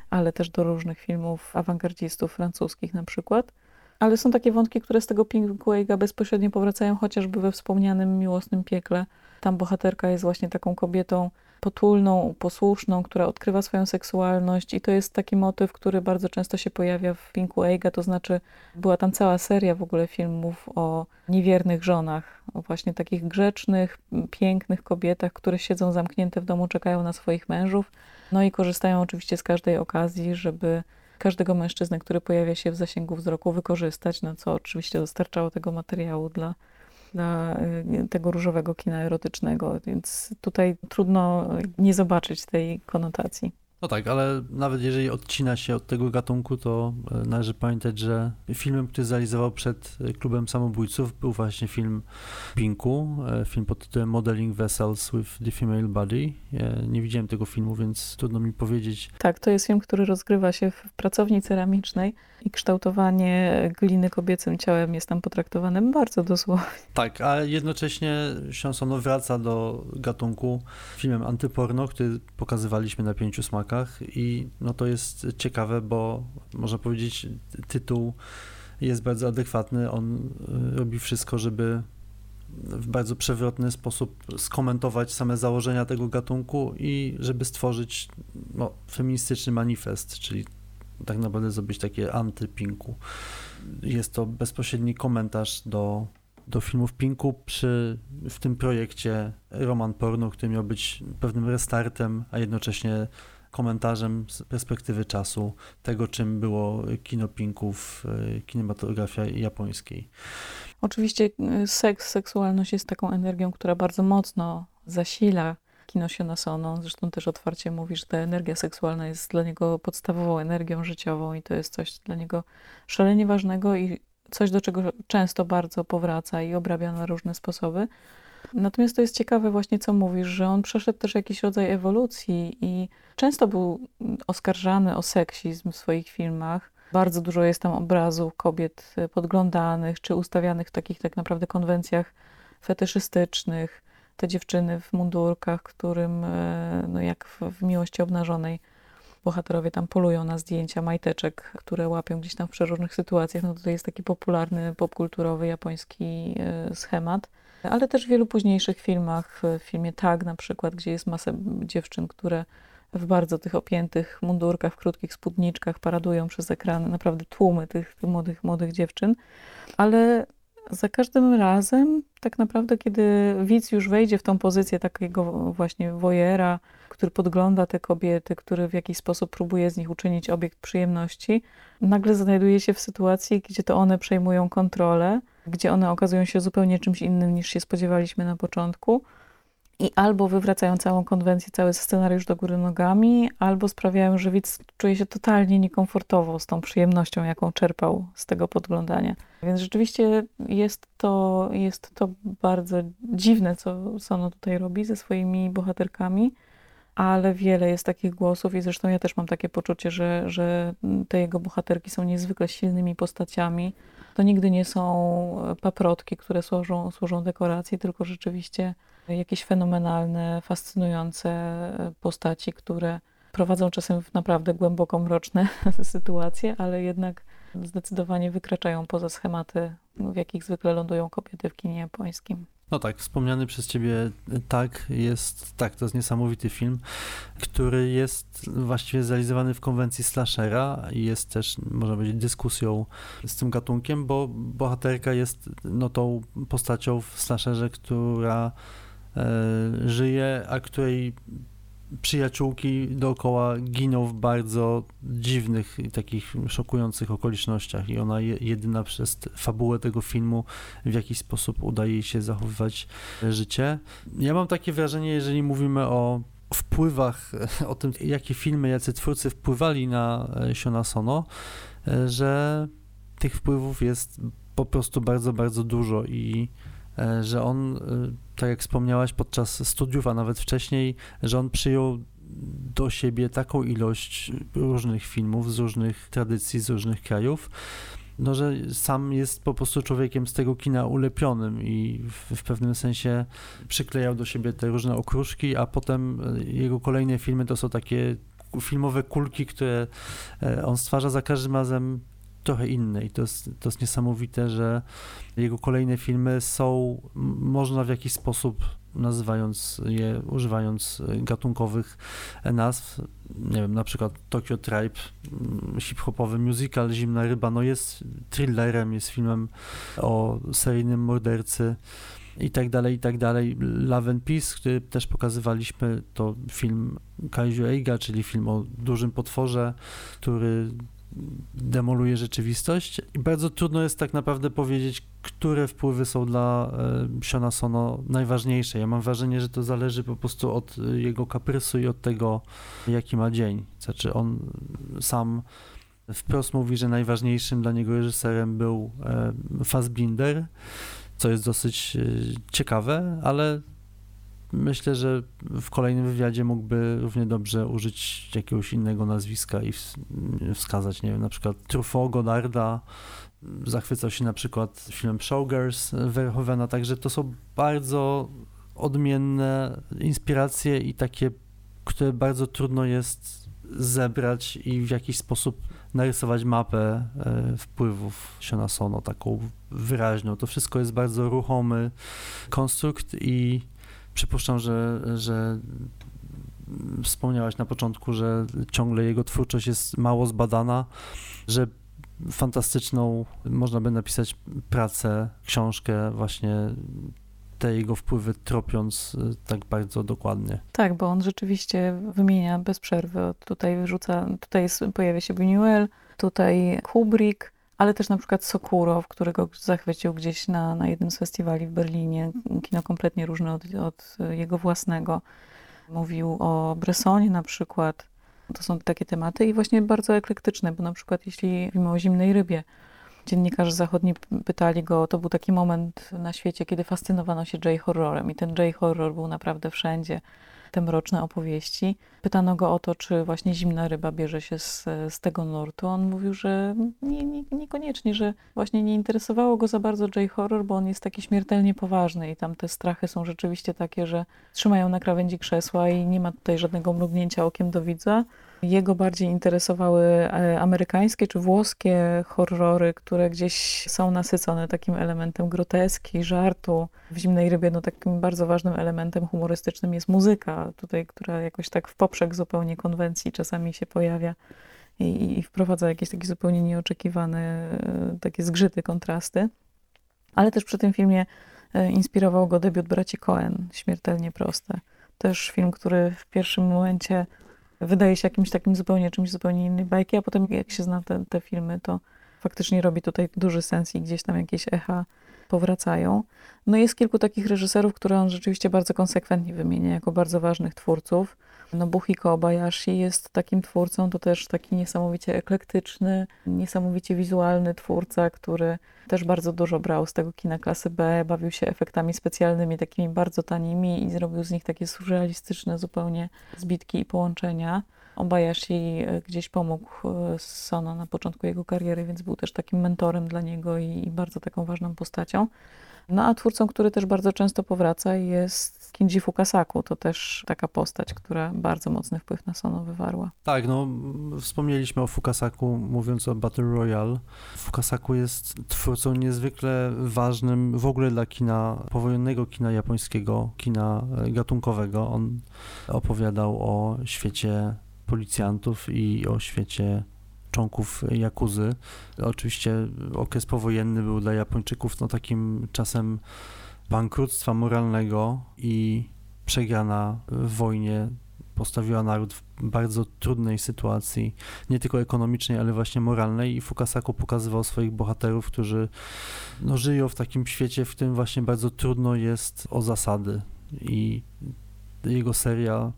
ale też do różnych filmów awangardzistów francuskich na przykład. Ale są takie wątki, które z tego Pinku Eiga bezpośrednio powracają, chociażby we wspomnianym Miłosnym piekle. Tam bohaterka jest właśnie taką kobietą potulną, posłuszną, która odkrywa swoją seksualność i to jest taki motyw, który bardzo często się pojawia w Pinku Eiga, to znaczy była tam cała seria w ogóle filmów o niewiernych żonach, o właśnie takich grzecznych, pięknych kobietach, które siedzą zamknięte w domu, czekają na swoich mężów, no i korzystają oczywiście z każdej okazji, żeby każdego mężczyznę, który pojawia się w zasięgu wzroku, wykorzystać, no co oczywiście dostarczało tego materiału dla dla tego różowego kina erotycznego, więc tutaj trudno nie zobaczyć tej konotacji. No tak, ale nawet jeżeli odcina się od tego gatunku, to należy pamiętać, że filmem, który zrealizował przed Klubem Samobójców, był właśnie film Pinku, film pod tytułem Modeling Vessels with the Female Body. Ja nie widziałem tego filmu, więc trudno mi powiedzieć. Tak, to jest film, który rozgrywa się w pracowni ceramicznej i kształtowanie gliny kobiecym ciałem jest tam potraktowane bardzo dosłownie. Tak, a jednocześnie Sion Sono wraca do gatunku filmem antyporno, który pokazywaliśmy na Pięciu Smakach. I no to jest ciekawe, bo można powiedzieć, tytuł jest bardzo adekwatny, on robi wszystko, żeby w bardzo przewrotny sposób skomentować same założenia tego gatunku i żeby stworzyć no, feministyczny manifest, czyli tak naprawdę zrobić takie antypinku. Jest to bezpośredni komentarz do do filmów Pinku przy, w tym projekcie Roman Porno, który miał być pewnym restartem, a jednocześnie komentarzem z perspektywy czasu tego, czym było kino Pinków, kinematografia japońskiej. Oczywiście seks, seksualność jest taką energią, która bardzo mocno zasila kino Siona Sono. Zresztą też otwarcie mówi, że ta energia seksualna jest dla niego podstawową energią życiową i to jest coś dla niego szalenie ważnego i coś, do czego często bardzo powraca i obrabia na różne sposoby. Natomiast to jest ciekawe właśnie, co mówisz, że on przeszedł też jakiś rodzaj ewolucji i często był oskarżany o seksizm w swoich filmach. Bardzo dużo jest tam obrazów kobiet podglądanych czy ustawianych w takich tak naprawdę konwencjach fetyszystycznych. Te dziewczyny w mundurkach, którym, no jak w Miłości obnażonej, bohaterowie tam polują na zdjęcia majteczek, które łapią gdzieś tam w przeróżnych sytuacjach. No tutaj jest taki popularny, popkulturowy, japoński schemat. Ale też w wielu późniejszych filmach, w filmie Tag na przykład, gdzie jest masa dziewczyn, które w bardzo tych opiętych mundurkach, w krótkich spódniczkach paradują przez ekrany, naprawdę tłumy tych, tych młodych, młodych dziewczyn. Ale za każdym razem tak naprawdę, kiedy widz już wejdzie w tą pozycję takiego właśnie wojera, który podgląda te kobiety, który w jakiś sposób próbuje z nich uczynić obiekt przyjemności, nagle znajduje się w sytuacji, gdzie to one przejmują kontrolę, gdzie one okazują się zupełnie czymś innym, niż się spodziewaliśmy na początku i albo wywracają całą konwencję, cały scenariusz do góry nogami, albo sprawiają, że widz czuje się totalnie niekomfortowo z tą przyjemnością, jaką czerpał z tego podglądania. Więc rzeczywiście jest to, jest to bardzo dziwne, co Sono tutaj robi ze swoimi bohaterkami, ale wiele jest takich głosów i zresztą ja też mam takie poczucie, że, że te jego bohaterki są niezwykle silnymi postaciami. To nigdy nie są paprotki, które służą, służą dekoracji, tylko rzeczywiście jakieś fenomenalne, fascynujące postaci, które prowadzą czasem w naprawdę głęboko mroczne sytuacje, ale jednak zdecydowanie wykraczają poza schematy, w jakich zwykle lądują kobiety w kinie japońskim. No tak, wspomniany przez ciebie Tag jest, tak, to jest niesamowity film, który jest właściwie zrealizowany w konwencji slashera i jest też, można powiedzieć, dyskusją z tym gatunkiem, bo bohaterka jest no, tą postacią w slasherze, która e, żyje, a której przyjaciółki dookoła giną w bardzo dziwnych i takich szokujących okolicznościach i ona jedyna przez fabułę tego filmu w jakiś sposób udaje jej się zachowywać życie. Ja mam takie wrażenie, jeżeli mówimy o wpływach, o tym, jakie filmy, jacy twórcy wpływali na Siona Sono, że tych wpływów jest po prostu bardzo, bardzo dużo i że on, tak jak wspomniałaś podczas studiów, a nawet wcześniej, że on przyjął do siebie taką ilość różnych filmów z różnych tradycji, z różnych krajów, no że sam jest po prostu człowiekiem z tego kina ulepionym i w, w pewnym sensie przyklejał do siebie te różne okruszki, a potem jego kolejne filmy to są takie filmowe kulki, które on stwarza za każdym razem trochę inne i to jest, to jest niesamowite, że jego kolejne filmy są, można w jakiś sposób, nazywając je, używając gatunkowych nazw, nie wiem, na przykład Tokyo Tribe, hip-hopowy musical, Zimna Ryba, no jest thrillerem, jest filmem o seryjnym mordercy i tak dalej, i tak dalej. Love and Peace, który też pokazywaliśmy, to film Kaiju Eiga, czyli film o dużym potworze, który demoluje rzeczywistość i bardzo trudno jest tak naprawdę powiedzieć, które wpływy są dla Siona Sono najważniejsze. Ja mam wrażenie, że to zależy po prostu od jego kaprysu i od tego, jaki ma dzień. Znaczy on sam wprost mówi, że najważniejszym dla niego reżyserem był Fassbinder, co jest dosyć ciekawe, ale myślę, że w kolejnym wywiadzie mógłby równie dobrze użyć jakiegoś innego nazwiska i wskazać, nie wiem, na przykład Truffaut, Godarda, zachwycał się na przykład filmem Showgirls Verhoevena, także to są bardzo odmienne inspiracje i takie, które bardzo trudno jest zebrać i w jakiś sposób narysować mapę wpływów Siona Sono, taką wyraźną. To wszystko jest bardzo ruchomy konstrukt i przypuszczam, że, że wspomniałaś na początku, że ciągle jego twórczość jest mało zbadana, że fantastyczną można by napisać pracę, książkę właśnie te jego wpływy tropiąc tak bardzo dokładnie. Tak, bo on rzeczywiście wymienia bez przerwy. Tutaj wyrzuca, tutaj jest, pojawia się Buñuel, tutaj Kubrick, ale też na przykład Sokuro, którego zachwycił gdzieś na, na jednym z festiwali w Berlinie. Kino kompletnie różne od, od jego własnego. Mówił o Bressonie na przykład. To są takie tematy i właśnie bardzo eklektyczne, bo na przykład jeśli mówimy o Zimnej Rybie, dziennikarze zachodni pytali go, to był taki moment na świecie, kiedy fascynowano się J-horrorem i ten J-horror był naprawdę wszędzie, te mroczne opowieści. Pytano go o to, czy właśnie Zimna Ryba bierze się z, z tego nurtu. On mówił, że nie, nie, niekoniecznie, że właśnie nie interesowało go za bardzo J-horror, bo on jest taki śmiertelnie poważny i tam te strachy są rzeczywiście takie, że trzymają na krawędzi krzesła i nie ma tutaj żadnego mrugnięcia okiem do widza. Jego bardziej interesowały amerykańskie czy włoskie horrory, które gdzieś są nasycone takim elementem groteski, żartu. W Zimnej Rybie no, takim bardzo ważnym elementem humorystycznym jest muzyka, tutaj, która jakoś tak w poprzek zupełnie konwencji czasami się pojawia i, i wprowadza jakieś takie zupełnie nieoczekiwane takie zgrzyty, kontrasty. Ale też przy tym filmie inspirował go debiut braci Coen, Śmiertelnie proste. Też film, który w pierwszym momencie wydaje się jakimś takim zupełnie, czymś zupełnie innej bajki, a potem jak się zna te, te filmy, to faktycznie robi tutaj duży sens i gdzieś tam jakieś echa powracają. No jest kilku takich reżyserów, które on rzeczywiście bardzo konsekwentnie wymienia jako bardzo ważnych twórców. Nobuhiko Obayashi jest takim twórcą, to też taki niesamowicie eklektyczny, niesamowicie wizualny twórca, który też bardzo dużo brał z tego kina klasy B, bawił się efektami specjalnymi, takimi bardzo tanimi i zrobił z nich takie surrealistyczne zupełnie zbitki i połączenia. Obayashi gdzieś pomógł Sono na początku jego kariery, więc był też takim mentorem dla niego i, i bardzo taką ważną postacią. No a twórcą, który też bardzo często powraca, jest Kinji Fukasaku. To też taka postać, która bardzo mocny wpływ na Sono wywarła. Tak, no wspomnieliśmy o Fukasaku, mówiąc o Battle Royale. Fukasaku jest twórcą niezwykle ważnym w ogóle dla kina, powojennego kina japońskiego, kina gatunkowego. On opowiadał o świecie policjantów i o świecie członków Jakuzy. Oczywiście okres powojenny był dla Japończyków no, takim czasem bankructwa moralnego i przegrana w wojnie postawiła naród w bardzo trudnej sytuacji, nie tylko ekonomicznej, ale właśnie moralnej i Fukasaku pokazywał swoich bohaterów, którzy no, żyją w takim świecie, w którym właśnie bardzo trudno jest o zasady i jego seria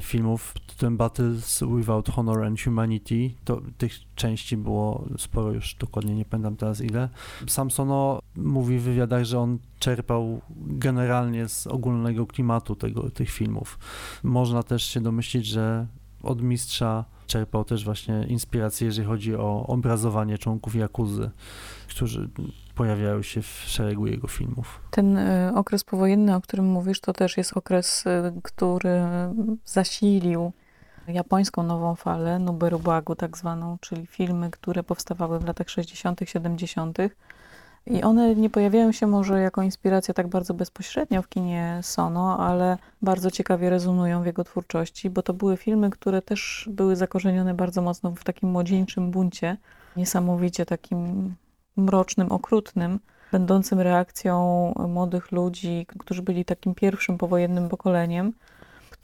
filmów pod tytułem Battles Without Honor and Humanity. To, tych części było sporo, już dokładnie nie pamiętam teraz ile. Sam Sono mówi w wywiadach, że on czerpał generalnie z ogólnego klimatu tego, tych filmów. Można też się domyślić, że od mistrza czerpał też właśnie inspirację, jeżeli chodzi o obrazowanie członków Jakuzy, którzy pojawiają się w szeregu jego filmów. Ten okres powojenny, o którym mówisz, to też jest okres, który zasilił japońską nową falę, nuberubagu tak zwaną, czyli filmy, które powstawały w latach sześćdziesiątych, siedemdziesiątych. I one nie pojawiają się może jako inspiracja tak bardzo bezpośrednio w kinie Sono, ale bardzo ciekawie rezonują w jego twórczości, bo to były filmy, które też były zakorzenione bardzo mocno w takim młodzieńczym buncie, niesamowicie takim mrocznym, okrutnym, będącym reakcją młodych ludzi, którzy byli takim pierwszym powojennym pokoleniem,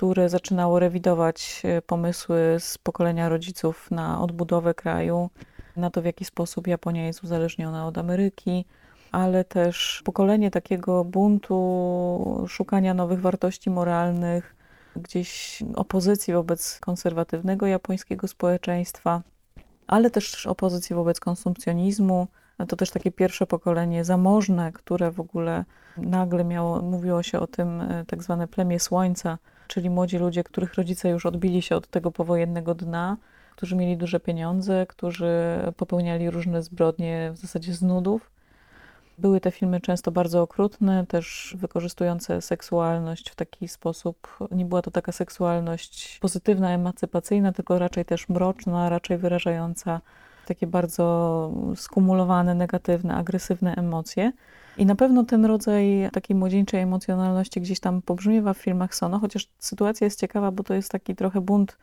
które zaczynało rewidować pomysły z pokolenia rodziców na odbudowę kraju, na to, w jaki sposób Japonia jest uzależniona od Ameryki, ale też pokolenie takiego buntu, szukania nowych wartości moralnych, gdzieś opozycji wobec konserwatywnego japońskiego społeczeństwa, ale też opozycji wobec konsumpcjonizmu. To też takie pierwsze pokolenie zamożne, które w ogóle nagle miało, mówiło się o tym tak zwane plemię słońca, czyli młodzi ludzie, których rodzice już odbili się od tego powojennego dna, którzy mieli duże pieniądze, którzy popełniali różne zbrodnie w zasadzie z nudów. Były te filmy często bardzo okrutne, też wykorzystujące seksualność w taki sposób. Nie była to taka seksualność pozytywna, emancypacyjna, tylko raczej też mroczna, raczej wyrażająca takie bardzo skumulowane, negatywne, agresywne emocje. I na pewno ten rodzaj takiej młodzieńczej emocjonalności gdzieś tam pobrzmiewa w filmach Sono, chociaż sytuacja jest ciekawa, bo to jest taki trochę bunt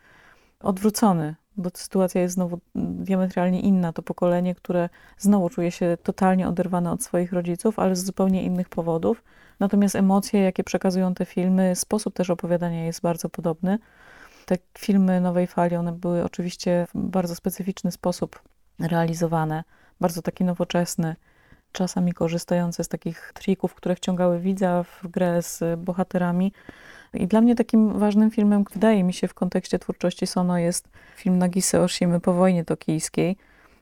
odwrócony, bo sytuacja jest znowu diametralnie inna. To pokolenie, które znowu czuje się totalnie oderwane od swoich rodziców, ale z zupełnie innych powodów. Natomiast emocje, jakie przekazują te filmy, sposób też opowiadania jest bardzo podobny. Te filmy nowej fali, one były oczywiście w bardzo specyficzny sposób realizowane, bardzo taki nowoczesny, czasami korzystający z takich trików, które wciągały widza w grę z bohaterami. I dla mnie takim ważnym filmem, wydaje mi się, w kontekście twórczości Sono jest film Nagise Oshimy po wojnie tokijskiej.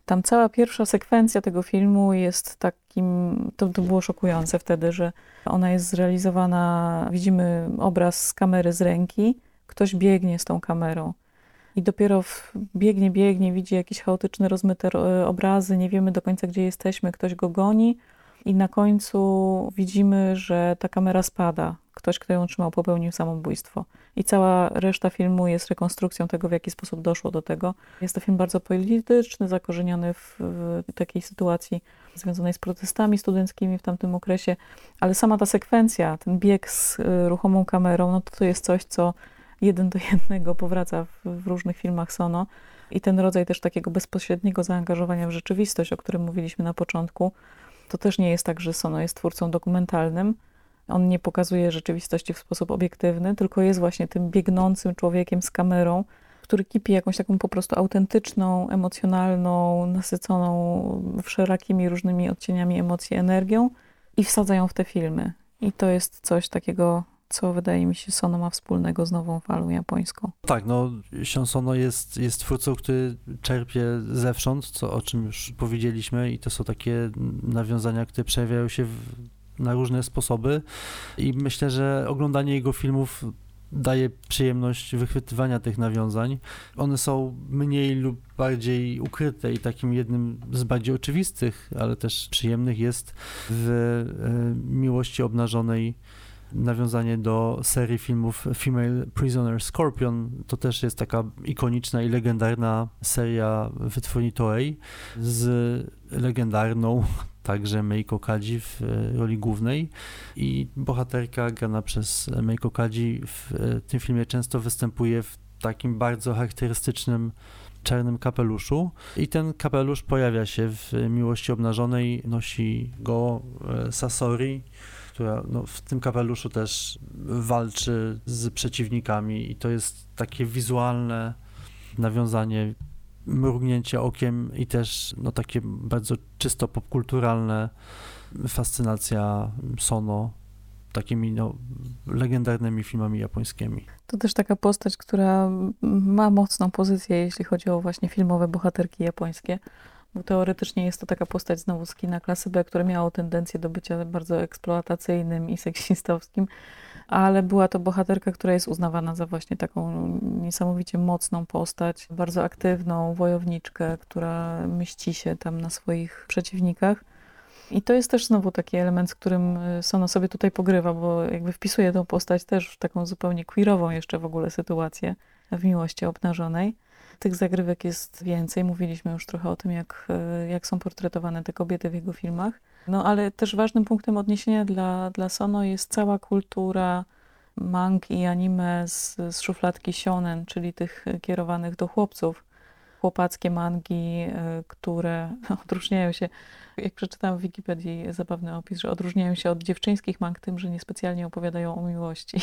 Tam cała pierwsza sekwencja tego filmu jest takim, to, to było szokujące wtedy, że ona jest zrealizowana, widzimy obraz z kamery z ręki, ktoś biegnie z tą kamerą. I dopiero biegnie, biegnie, widzi jakieś chaotyczne, rozmyte obrazy, nie wiemy do końca, gdzie jesteśmy, ktoś go goni i na końcu widzimy, że ta kamera spada. Ktoś, kto ją trzymał, popełnił samobójstwo. I cała reszta filmu jest rekonstrukcją tego, w jaki sposób doszło do tego. Jest to film bardzo polityczny, zakorzeniony w, w takiej sytuacji związanej z protestami studenckimi w tamtym okresie, ale sama ta sekwencja, ten bieg z y, ruchomą kamerą, no to, to jest coś, co jeden do jednego powraca w, w różnych filmach Sono. I ten rodzaj też takiego bezpośredniego zaangażowania w rzeczywistość, o którym mówiliśmy na początku, to też nie jest tak, że Sono jest twórcą dokumentalnym. On nie pokazuje rzeczywistości w sposób obiektywny, tylko jest właśnie tym biegnącym człowiekiem z kamerą, który kipi jakąś taką po prostu autentyczną, emocjonalną, nasyconą wszelakimi różnymi odcieniami emocji, energią i wsadza ją w te filmy. I to jest coś takiego, co wydaje mi się Sono ma wspólnego z nową falą japońską. Tak, no Sion Sono jest, jest twórcą, który czerpie zewsząd, co, o czym już powiedzieliśmy i to są takie nawiązania, które przejawiają się w, na różne sposoby i myślę, że oglądanie jego filmów daje przyjemność wychwytywania tych nawiązań. One są mniej lub bardziej ukryte i takim jednym z bardziej oczywistych, ale też przyjemnych jest w y, Miłości obnażonej nawiązanie do serii filmów Female Prisoner Scorpion. To też jest taka ikoniczna i legendarna seria wytwórni Toei z legendarną także Meiko Kaji w roli głównej i bohaterka grana przez Meiko Kaji w tym filmie często występuje w takim bardzo charakterystycznym czarnym kapeluszu i ten kapelusz pojawia się w Miłości obnażonej, nosi go Sasori, która no, w tym kapeluszu też walczy z przeciwnikami i to jest takie wizualne nawiązanie, mrugnięcie okiem i też no, takie bardzo czysto popkulturalne fascynacja Sono takimi no, legendarnymi filmami japońskimi. To też taka postać, która ma mocną pozycję, jeśli chodzi o właśnie filmowe bohaterki japońskie. Bo teoretycznie jest to taka postać znowu z kina klasy B, która miała tendencję do bycia bardzo eksploatacyjnym i seksistowskim, ale była to bohaterka, która jest uznawana za właśnie taką niesamowicie mocną postać, bardzo aktywną wojowniczkę, która mści się tam na swoich przeciwnikach. I to jest też znowu taki element, z którym Sono sobie tutaj pogrywa, bo jakby wpisuje tą postać też w taką zupełnie queerową jeszcze w ogóle sytuację w Miłości obnażonej. Tych zagrywek jest więcej. Mówiliśmy już trochę o tym, jak, jak są portretowane te kobiety w jego filmach. No ale też ważnym punktem odniesienia dla, dla Sono jest cała kultura mang i anime z, z szufladki shonen, czyli tych kierowanych do chłopców. Chłopackie mangi, które odróżniają się, jak przeczytałam w Wikipedii zabawny opis, że odróżniają się od dziewczyńskich mang tym, że niespecjalnie opowiadają o miłości.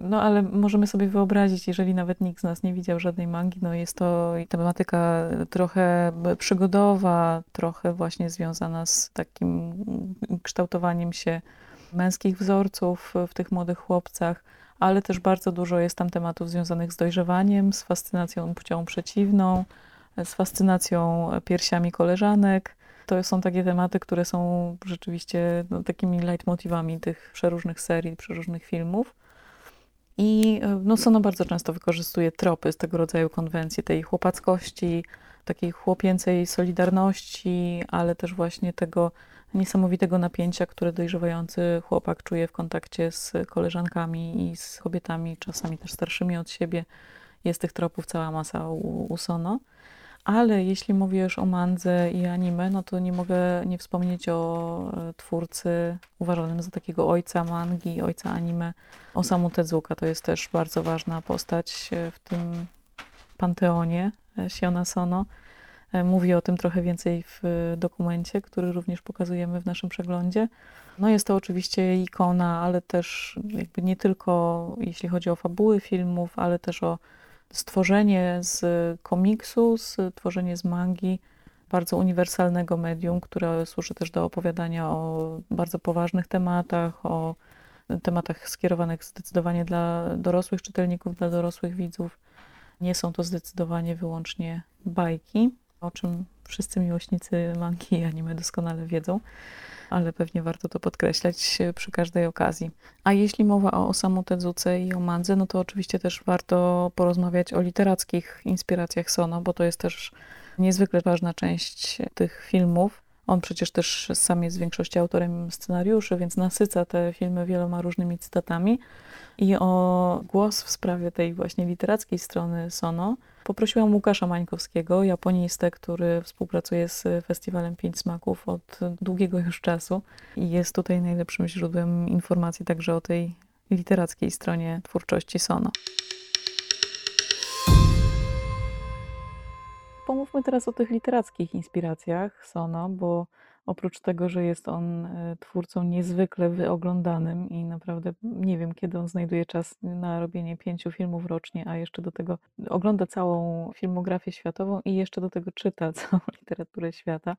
No ale możemy sobie wyobrazić, jeżeli nawet nikt z nas nie widział żadnej mangi, no jest to tematyka trochę przygodowa, trochę właśnie związana z takim kształtowaniem się męskich wzorców w tych młodych chłopcach, ale też bardzo dużo jest tam tematów związanych z dojrzewaniem, z fascynacją płcią przeciwną, z fascynacją piersiami koleżanek. To są takie tematy, które są rzeczywiście no, takimi leitmotivami tych przeróżnych serii, przeróżnych filmów. I no, Sono bardzo często wykorzystuje tropy z tego rodzaju konwencji, tej chłopackości, takiej chłopięcej solidarności, ale też właśnie tego niesamowitego napięcia, które dojrzewający chłopak czuje w kontakcie z koleżankami i z kobietami, czasami też starszymi od siebie. Jest tych tropów cała masa u, u Sono. Ale jeśli mówię już o mandze i anime, no to nie mogę nie wspomnieć o twórcy uważanym za takiego ojca mangi, ojca anime, Osamu Tezuka. To jest też bardzo ważna postać w tym panteonie Siona Sono. Mówię o tym trochę więcej w dokumencie, który również pokazujemy w naszym przeglądzie. No jest to oczywiście ikona, ale też jakby nie tylko jeśli chodzi o fabuły filmów, ale też o stworzenie z komiksu, stworzenie z mangi, bardzo uniwersalnego medium, które służy też do opowiadania o bardzo poważnych tematach, o tematach skierowanych zdecydowanie dla dorosłych czytelników, dla dorosłych widzów. Nie są to zdecydowanie wyłącznie bajki, o czym wszyscy miłośnicy mangi i anime doskonale wiedzą, ale pewnie warto to podkreślać przy każdej okazji. A jeśli mowa o Osamu Tezuce i o mandze, no to oczywiście też warto porozmawiać o literackich inspiracjach Sono, bo to jest też niezwykle ważna część tych filmów. On przecież też sam jest w większości autorem scenariuszy, więc nasyca te filmy wieloma różnymi cytatami. I o głos w sprawie tej właśnie literackiej strony Sono poprosiłam Łukasza Mańkowskiego, japonistę, który współpracuje z Festiwalem Pięć Smaków od długiego już czasu i jest tutaj najlepszym źródłem informacji także o tej literackiej stronie twórczości Sono. Pomówmy teraz o tych literackich inspiracjach Sono, bo oprócz tego, że jest on twórcą niezwykle wyoglądanym i naprawdę nie wiem, kiedy on znajduje czas na robienie pięciu filmów rocznie, a jeszcze do tego ogląda całą filmografię światową i jeszcze do tego czyta całą literaturę świata,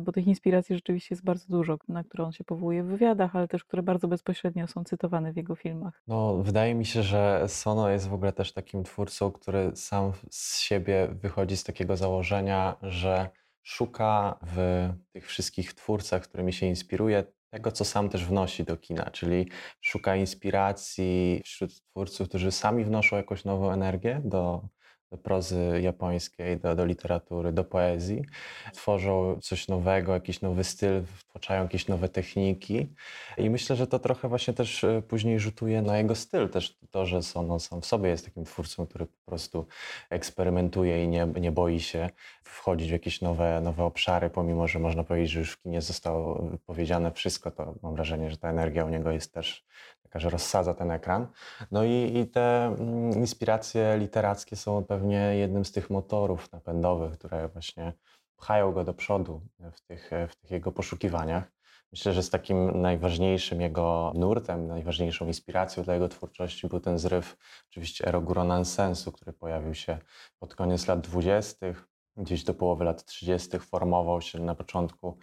bo tych inspiracji rzeczywiście jest bardzo dużo, na które on się powołuje w wywiadach, ale też które bardzo bezpośrednio są cytowane w jego filmach. No, wydaje mi się, że Sono jest w ogóle też takim twórcą, który sam z siebie wychodzi z takiego założenia, że szuka w tych wszystkich twórcach, którymi się inspiruje, tego, co sam też wnosi do kina, czyli szuka inspiracji wśród twórców, którzy sami wnoszą jakąś nową energię do, do prozy japońskiej, do, do literatury, do poezji. Tworzą coś nowego, jakiś nowy styl, wtłaczają jakieś nowe techniki i myślę, że to trochę właśnie też później rzutuje na jego styl. Też to, że Sono sam w sobie jest takim twórcą, który po prostu eksperymentuje i nie, nie boi się wchodzić w jakieś nowe, nowe obszary, pomimo że można powiedzieć, że już w kinie zostało powiedziane wszystko, to mam wrażenie, że ta energia u niego jest też taka, że rozsadza ten ekran. No i, i te inspiracje literackie są pewnie jednym z tych motorów napędowych, które właśnie pchają go do przodu w tych, w tych jego poszukiwaniach. Myślę, że z takim najważniejszym jego nurtem, najważniejszą inspiracją dla jego twórczości był ten zryw oczywiście Eroguro Nansensu, który pojawił się pod koniec lat dwudziestych. Gdzieś do połowy lat trzydziestych formował się na początku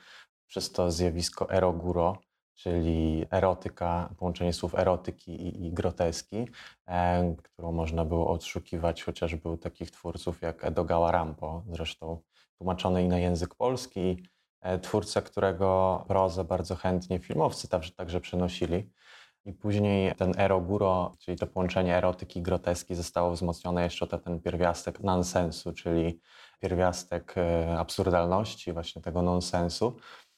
przez to zjawisko eroguro, czyli erotyka, połączenie słów erotyki i, i groteski, e, którą można było odszukiwać chociażby u takich twórców jak Edogawa Rampo, zresztą tłumaczony i na język polski, e, twórca, którego prozę bardzo chętnie filmowcy także, także przenosili. I później ten eroguro, czyli to połączenie erotyki i groteski zostało wzmocnione jeszcze o ten pierwiastek nonsensu, czyli pierwiastek absurdalności, właśnie tego nonsensu,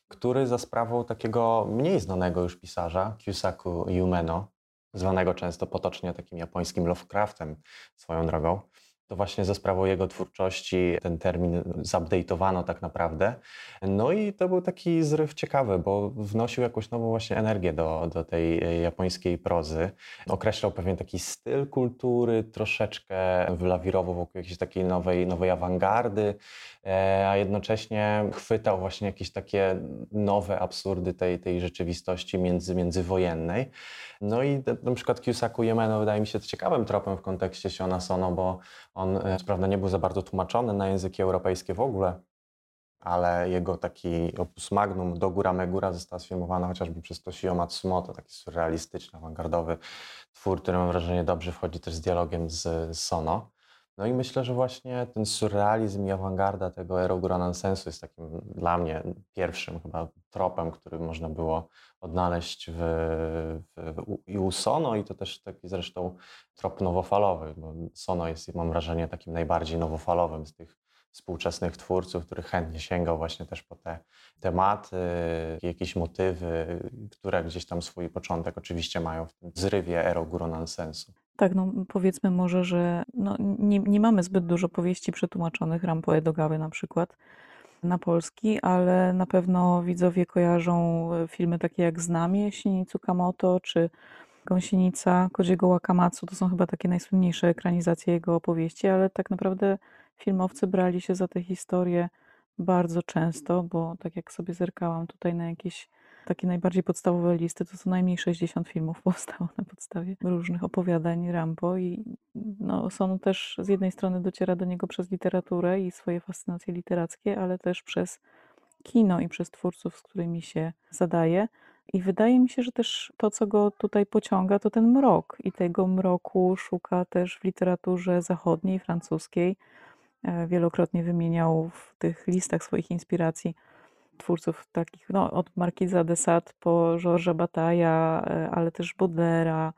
który za sprawą takiego mniej znanego już pisarza, Kyūsaku Yumeno, zwanego często potocznie takim japońskim Lovecraftem swoją drogą, To właśnie za sprawą jego twórczości ten termin zupdate'owano tak naprawdę. No i to był taki zryw ciekawy, bo wnosił jakąś nową właśnie energię do, do tej japońskiej prozy. Określał pewien taki styl kultury, troszeczkę wylawirował wokół jakiejś takiej nowej, nowej awangardy, a jednocześnie chwytał właśnie jakieś takie nowe absurdy tej, tej rzeczywistości między, międzywojennej. No i na przykład Kyūsaku Yumeno wydaje mi się ciekawym tropem w kontekście Siona Sono, bo on co prawda nie był za bardzo tłumaczony na języki europejskie w ogóle, ale jego taki opus magnum Dogura Megura została sfilmowana chociażby przez Toshio Matsumoto, taki surrealistyczny, awangardowy twór, który mam wrażenie dobrze wchodzi też z dialogiem z Sono. No i myślę, że właśnie ten surrealizm i awangarda tego Eroguro Nansensu jest takim dla mnie pierwszym chyba tropem, który można było odnaleźć w, w, w, i u Sono, i to też taki zresztą trop nowofalowy, bo Sono jest, mam wrażenie, takim najbardziej nowofalowym z tych współczesnych twórców, który chętnie sięgał właśnie też po te tematy, jakieś motywy, które gdzieś tam swój początek oczywiście mają w tym zrywie Eroguro Nansensu. Tak, no powiedzmy może, że no, nie, nie mamy zbyt dużo powieści przetłumaczonych Rampo Edogawy na przykład na polski, ale na pewno widzowie kojarzą filmy takie jak Znamie Shinichi Kamoto czy Gąsienica Kodziego Wakamatsu. To są chyba takie najsłynniejsze ekranizacje jego opowieści, ale tak naprawdę filmowcy brali się za te historie bardzo często, bo tak jak sobie zerkałam tutaj na jakieś takie najbardziej podstawowe listy, to co najmniej sześćdziesiąt filmów powstało na podstawie różnych opowiadań Rampo, i no, Sono też z jednej strony dociera do niego przez literaturę i swoje fascynacje literackie, ale też przez kino i przez twórców, z którymi się zadaje. I wydaje mi się, że też to, co go tutaj pociąga, to ten mrok, i tego mroku szuka też w literaturze zachodniej, francuskiej. Wielokrotnie wymieniał w tych listach swoich inspiracji twórców takich no, od Markiza de Sade po Georgesa Bataille'a, ale też Baudelaire'a.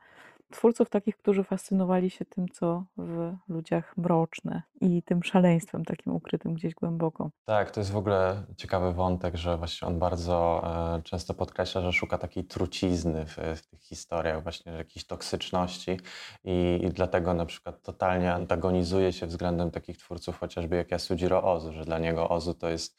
Twórców takich, którzy fascynowali się tym, co w ludziach mroczne i tym szaleństwem takim ukrytym gdzieś głęboko. Tak, to jest w ogóle ciekawy wątek, że właśnie on bardzo e, często podkreśla, że szuka takiej trucizny w, w tych historiach, właśnie jakiejś toksyczności, i, i dlatego na przykład totalnie antagonizuje się względem takich twórców chociażby jak Yasujiro Ozu, że dla niego Ozu to jest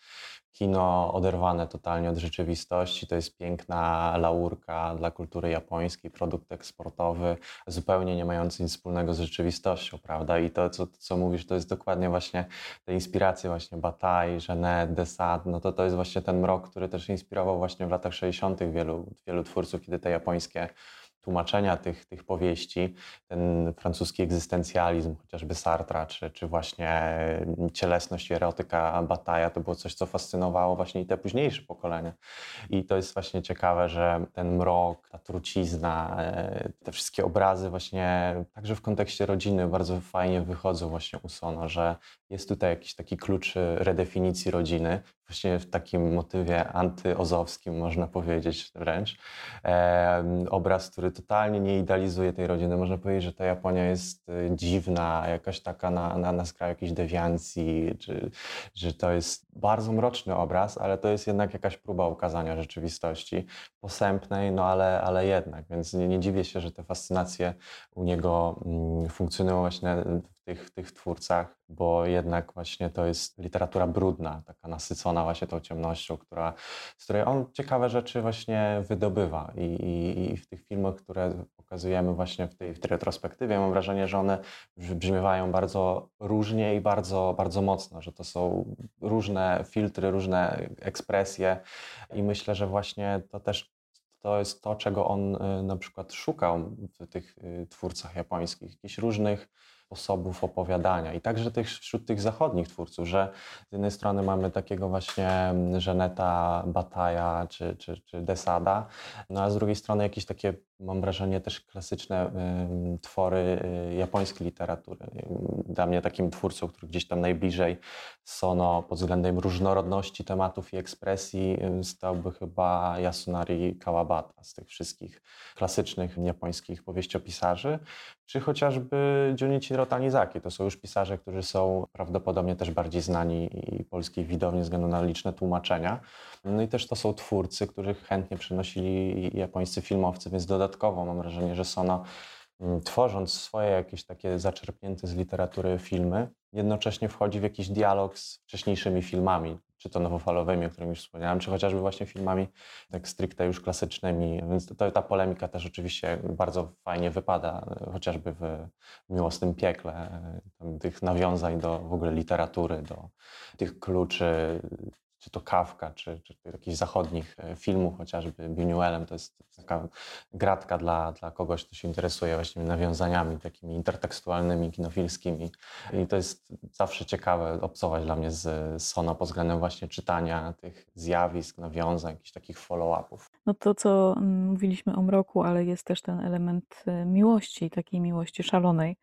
kino oderwane totalnie od rzeczywistości, to jest piękna laurka dla kultury japońskiej, produkt eksportowy, zupełnie nie mający nic wspólnego z rzeczywistością, prawda? I to, co, co mówisz, to jest dokładnie właśnie te inspiracje właśnie Bataille, Genet, de Sade, no to to jest właśnie ten mrok, który też inspirował właśnie w latach sześćdziesiątych wielu, wielu twórców, kiedy te japońskie tłumaczenia tych, tych powieści, ten francuski egzystencjalizm, chociażby Sartra, czy, czy właśnie cielesność i erotyka Bataille'a, to było coś, co fascynowało właśnie i te późniejsze pokolenia. I to jest właśnie ciekawe, że ten mrok, ta trucizna, te wszystkie obrazy właśnie także w kontekście rodziny bardzo fajnie wychodzą właśnie u Sono, że jest tutaj jakiś taki klucz redefinicji rodziny, właśnie w takim motywie antyozowskim, można powiedzieć wręcz. E, obraz, który totalnie nie idealizuje tej rodziny. Można powiedzieć, że ta Japonia jest dziwna, jakaś taka na, na, na skraju jakiejś dewiancji, czy, że to jest bardzo mroczny obraz, ale to jest jednak jakaś próba ukazania rzeczywistości posępnej, no ale, ale jednak. Więc nie, nie dziwię się, że te fascynacje u niego mm, funkcjonują właśnie w tych, tych twórcach, bo jednak właśnie to jest literatura brudna, taka nasycona właśnie tą ciemnością, która, z której on ciekawe rzeczy właśnie wydobywa. I, i, i w tych filmach, które pokazujemy właśnie w tej, w tej retrospektywie, mam wrażenie, że one brzmiewają bardzo różnie i bardzo, bardzo mocno, że to są różne filtry, różne ekspresje, i myślę, że właśnie to też to jest to, czego on na przykład szukał w tych twórcach japońskich, jakichś różnych sposobów opowiadania, i także tych, wśród tych zachodnich twórców, że z jednej strony mamy takiego właśnie Geneta, Bataille'a czy, czy, czy de Sade'a, no a z drugiej strony jakieś takie, mam wrażenie, też klasyczne y, twory y, japońskiej literatury. Dla mnie takim twórcą, który gdzieś tam najbliżej Sono pod względem różnorodności tematów i ekspresji y, stałby chyba Yasunari Kawabata z tych wszystkich klasycznych japońskich powieściopisarzy, czy chociażby Junichiro Tanizaki. To są już pisarze, którzy są prawdopodobnie też bardziej znani i polskiej widowni ze względu na liczne tłumaczenia. No i też to są twórcy, których chętnie przynosili japońscy filmowcy, więc dodatkowo mam wrażenie, że Sono tworząc swoje jakieś takie zaczerpnięte z literatury filmy, jednocześnie wchodzi w jakiś dialog z wcześniejszymi filmami, czy to nowofalowymi, o którym już wspomniałem, czy chociażby właśnie filmami tak stricte już klasycznymi. Więc to, ta polemika też oczywiście bardzo fajnie wypada, chociażby w Miłosnym piekle, tam tych nawiązań do w ogóle literatury, do tych kluczy, czy to Kafka, czy, czy jakichś zachodnich filmów, chociażby Buñuelem. To jest taka gratka dla, dla kogoś, kto się interesuje właśnie nawiązaniami takimi intertekstualnymi, kinofilskimi. I to jest zawsze ciekawe obcować dla mnie z Sono pod względem właśnie czytania tych zjawisk, nawiązań, jakichś takich follow-upów. No to, co mówiliśmy o mroku, ale jest też ten element miłości, takiej miłości szalonej,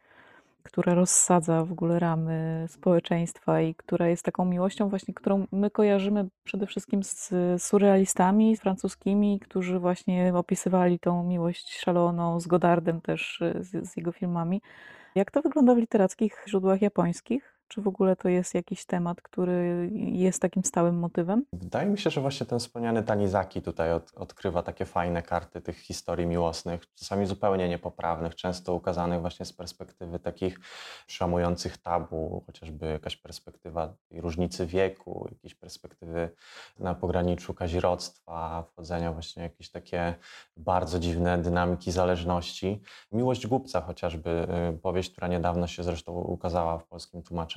która rozsadza w ogóle ramy społeczeństwa i która jest taką miłością właśnie, którą my kojarzymy przede wszystkim z surrealistami francuskimi, którzy właśnie opisywali tą miłość szaloną, z Godardem też, z, z jego filmami. Jak to wygląda w literackich źródłach japońskich? Czy w ogóle to jest jakiś temat, który jest takim stałym motywem? Wydaje mi się, że właśnie ten wspomniany Tanizaki tutaj od, odkrywa takie fajne karty tych historii miłosnych, czasami zupełnie niepoprawnych, często ukazanych właśnie z perspektywy takich szamujących tabu, chociażby jakaś perspektywa różnicy wieku, jakieś perspektywy na pograniczu kazirodztwa, wchodzenia właśnie w jakieś takie bardzo dziwne dynamiki zależności. Miłość głupca chociażby, powieść, która niedawno się zresztą ukazała w polskim tłumaczeniu,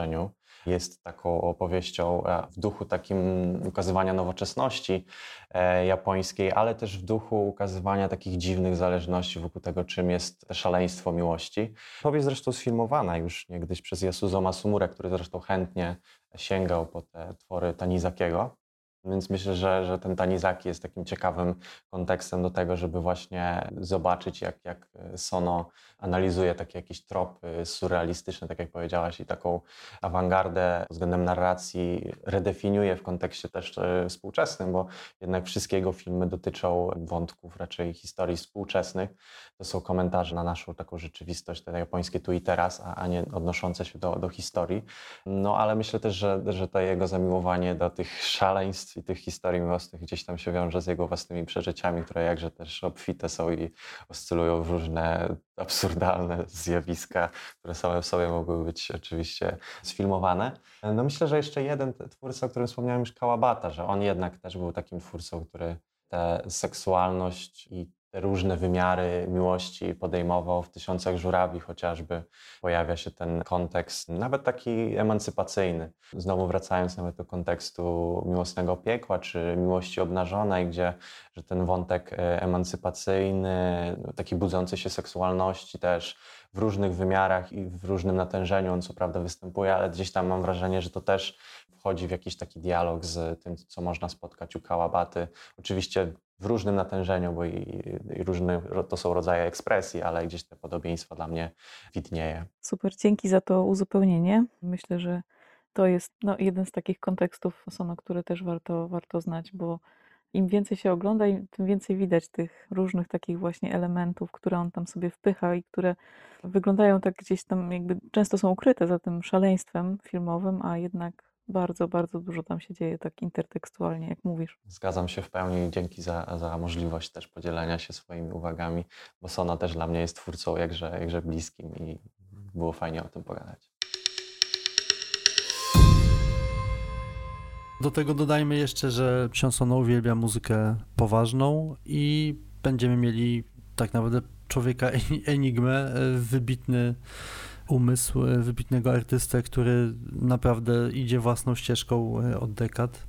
jest taką opowieścią w duchu takim ukazywania nowoczesności japońskiej, ale też w duchu ukazywania takich dziwnych zależności wokół tego, czym jest szaleństwo miłości. Powieść zresztą sfilmowana już niegdyś przez Yasuzo Masumurę, który zresztą chętnie sięgał po te twory Tanizakiego. Więc myślę, że, że ten Tanizaki jest takim ciekawym kontekstem do tego, żeby właśnie zobaczyć, jak, jak Sono analizuje takie jakieś tropy surrealistyczne, tak jak powiedziałaś, i taką awangardę względem narracji redefiniuje w kontekście też współczesnym, bo jednak wszystkie jego filmy dotyczą wątków raczej historii współczesnych. To są komentarze na naszą taką rzeczywistość, te japońskie tu i teraz, a, a nie odnoszące się do, do historii. No ale myślę też, że, że to jego zamiłowanie do tych szaleństw i tych historii miłosnych gdzieś tam się wiąże z jego własnymi przeżyciami, które jakże też obfite są i oscylują w różne absurdalne zjawiska, które same w sobie mogły być oczywiście sfilmowane. No myślę, że jeszcze jeden twórca, o którym wspomniałem już, Kawabata, że on jednak też był takim twórcą, który tę seksualność i te różne wymiary miłości podejmował. W Tysiącach żurawi chociażby pojawia się ten kontekst, nawet taki emancypacyjny. Znowu wracając nawet do kontekstu Miłosnego piekła czy Miłości obnażonej, gdzie że ten wątek emancypacyjny, taki budzący się seksualności też w różnych wymiarach i w różnym natężeniu on co prawda występuje, ale gdzieś tam mam wrażenie, że to też wchodzi w jakiś taki dialog z tym, co można spotkać u Kawabaty. Oczywiście w różnym natężeniu, bo i, i różne to są rodzaje ekspresji, ale gdzieś te podobieństwa dla mnie widnieje. Super, dzięki za to uzupełnienie. Myślę, że to jest no, jeden z takich kontekstów Sono, które też warto, warto znać, bo im więcej się ogląda, tym więcej widać tych różnych takich właśnie elementów, które on tam sobie wpycha i które wyglądają tak gdzieś tam jakby często są ukryte za tym szaleństwem filmowym, a jednak bardzo, bardzo dużo tam się dzieje tak intertekstualnie, jak mówisz. Zgadzam się w pełni i dzięki za, za możliwość też podzielenia się swoimi uwagami, bo Sono też dla mnie jest twórcą jakże, jakże bliskim i było fajnie o tym pogadać. Do tego dodajmy jeszcze, że Sion Sono uwielbia muzykę poważną i będziemy mieli tak naprawdę człowieka enigmę, wybitny umysł, wybitnego artystę, który naprawdę idzie własną ścieżką od dekad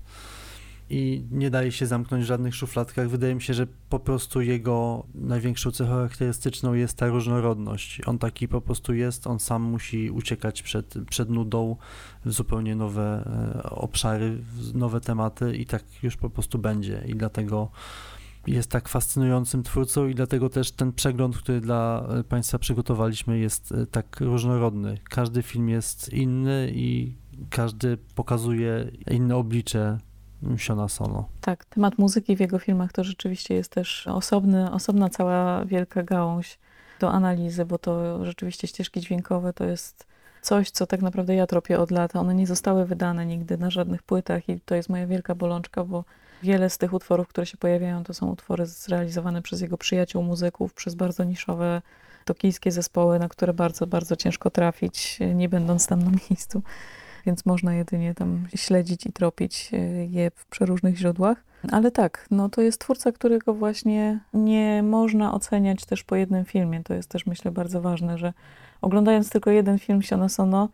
i nie daje się zamknąć w żadnych szufladkach. Wydaje mi się, że po prostu jego największą cechą charakterystyczną jest ta różnorodność. On taki po prostu jest, on sam musi uciekać przed, przed nudą w zupełnie nowe obszary, nowe tematy i tak już po prostu będzie i dlatego jest tak fascynującym twórcą i dlatego też ten przegląd, który dla Państwa przygotowaliśmy, jest tak różnorodny. Każdy film jest inny i każdy pokazuje inne oblicze Siona Sono. Tak, temat muzyki w jego filmach to rzeczywiście jest też osobny, osobna cała wielka gałąź do analizy, bo to rzeczywiście ścieżki dźwiękowe to jest coś, co tak naprawdę ja tropię od lat. One nie zostały wydane nigdy na żadnych płytach i to jest moja wielka bolączka, bo wiele z tych utworów, które się pojawiają, to są utwory zrealizowane przez jego przyjaciół muzyków, przez bardzo niszowe tokijskie zespoły, na które bardzo, bardzo ciężko trafić, nie będąc tam na miejscu. Więc można jedynie tam śledzić i tropić je w przeróżnych źródłach. Ale tak, no to jest twórca, którego właśnie nie można oceniać też po jednym filmie. To jest też, myślę, bardzo ważne, że oglądając tylko jeden film Sion Sono,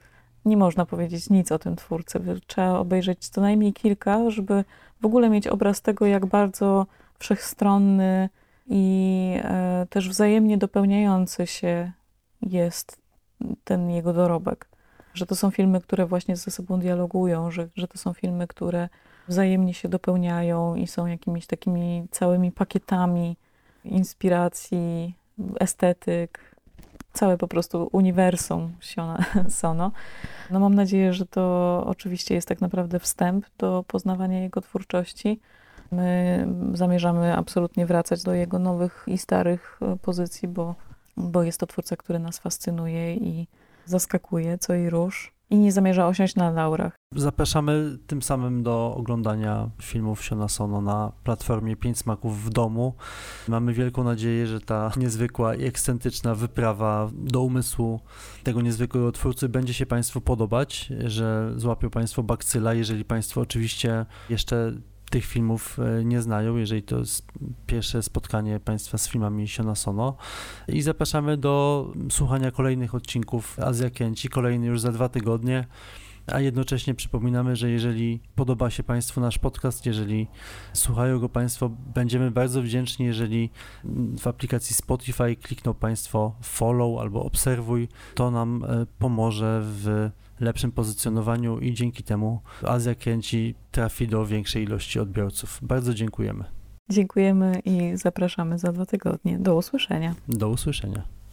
nie można powiedzieć nic o tym twórcy. Trzeba obejrzeć co najmniej kilka, żeby w ogóle mieć obraz tego, jak bardzo wszechstronny i też wzajemnie dopełniający się jest ten jego dorobek. Że to są filmy, które właśnie ze sobą dialogują, że, że to są filmy, które wzajemnie się dopełniają i są jakimiś takimi całymi pakietami inspiracji, estetyk, całe po prostu uniwersum Siona Sono. No mam nadzieję, że to oczywiście jest tak naprawdę wstęp do poznawania jego twórczości. My zamierzamy absolutnie wracać do jego nowych i starych pozycji, bo, bo jest to twórca, który nas fascynuje i zaskakuje, co i róż, i nie zamierza osiąść na laurach. Zapraszamy tym samym do oglądania filmów Siona Sono na platformie Pięć Smaków w domu. Mamy wielką nadzieję, że ta niezwykła i ekscentryczna wyprawa do umysłu tego niezwykłego twórcy będzie się Państwu podobać, że złapią Państwo bakcyla, jeżeli Państwo oczywiście jeszcze tych filmów nie znają, jeżeli to jest pierwsze spotkanie Państwa z filmami Siona Sono. I zapraszamy do słuchania kolejnych odcinków Azja Kręci, kolejny już za dwa tygodnie, a jednocześnie przypominamy, że jeżeli podoba się Państwu nasz podcast, jeżeli słuchają go Państwo, będziemy bardzo wdzięczni, jeżeli w aplikacji Spotify klikną Państwo follow albo obserwuj, to nam pomoże w lepszym pozycjonowaniu i dzięki temu Azja Kręci trafi do większej ilości odbiorców. Bardzo dziękujemy. Dziękujemy i zapraszamy za dwa tygodnie. Do usłyszenia. Do usłyszenia.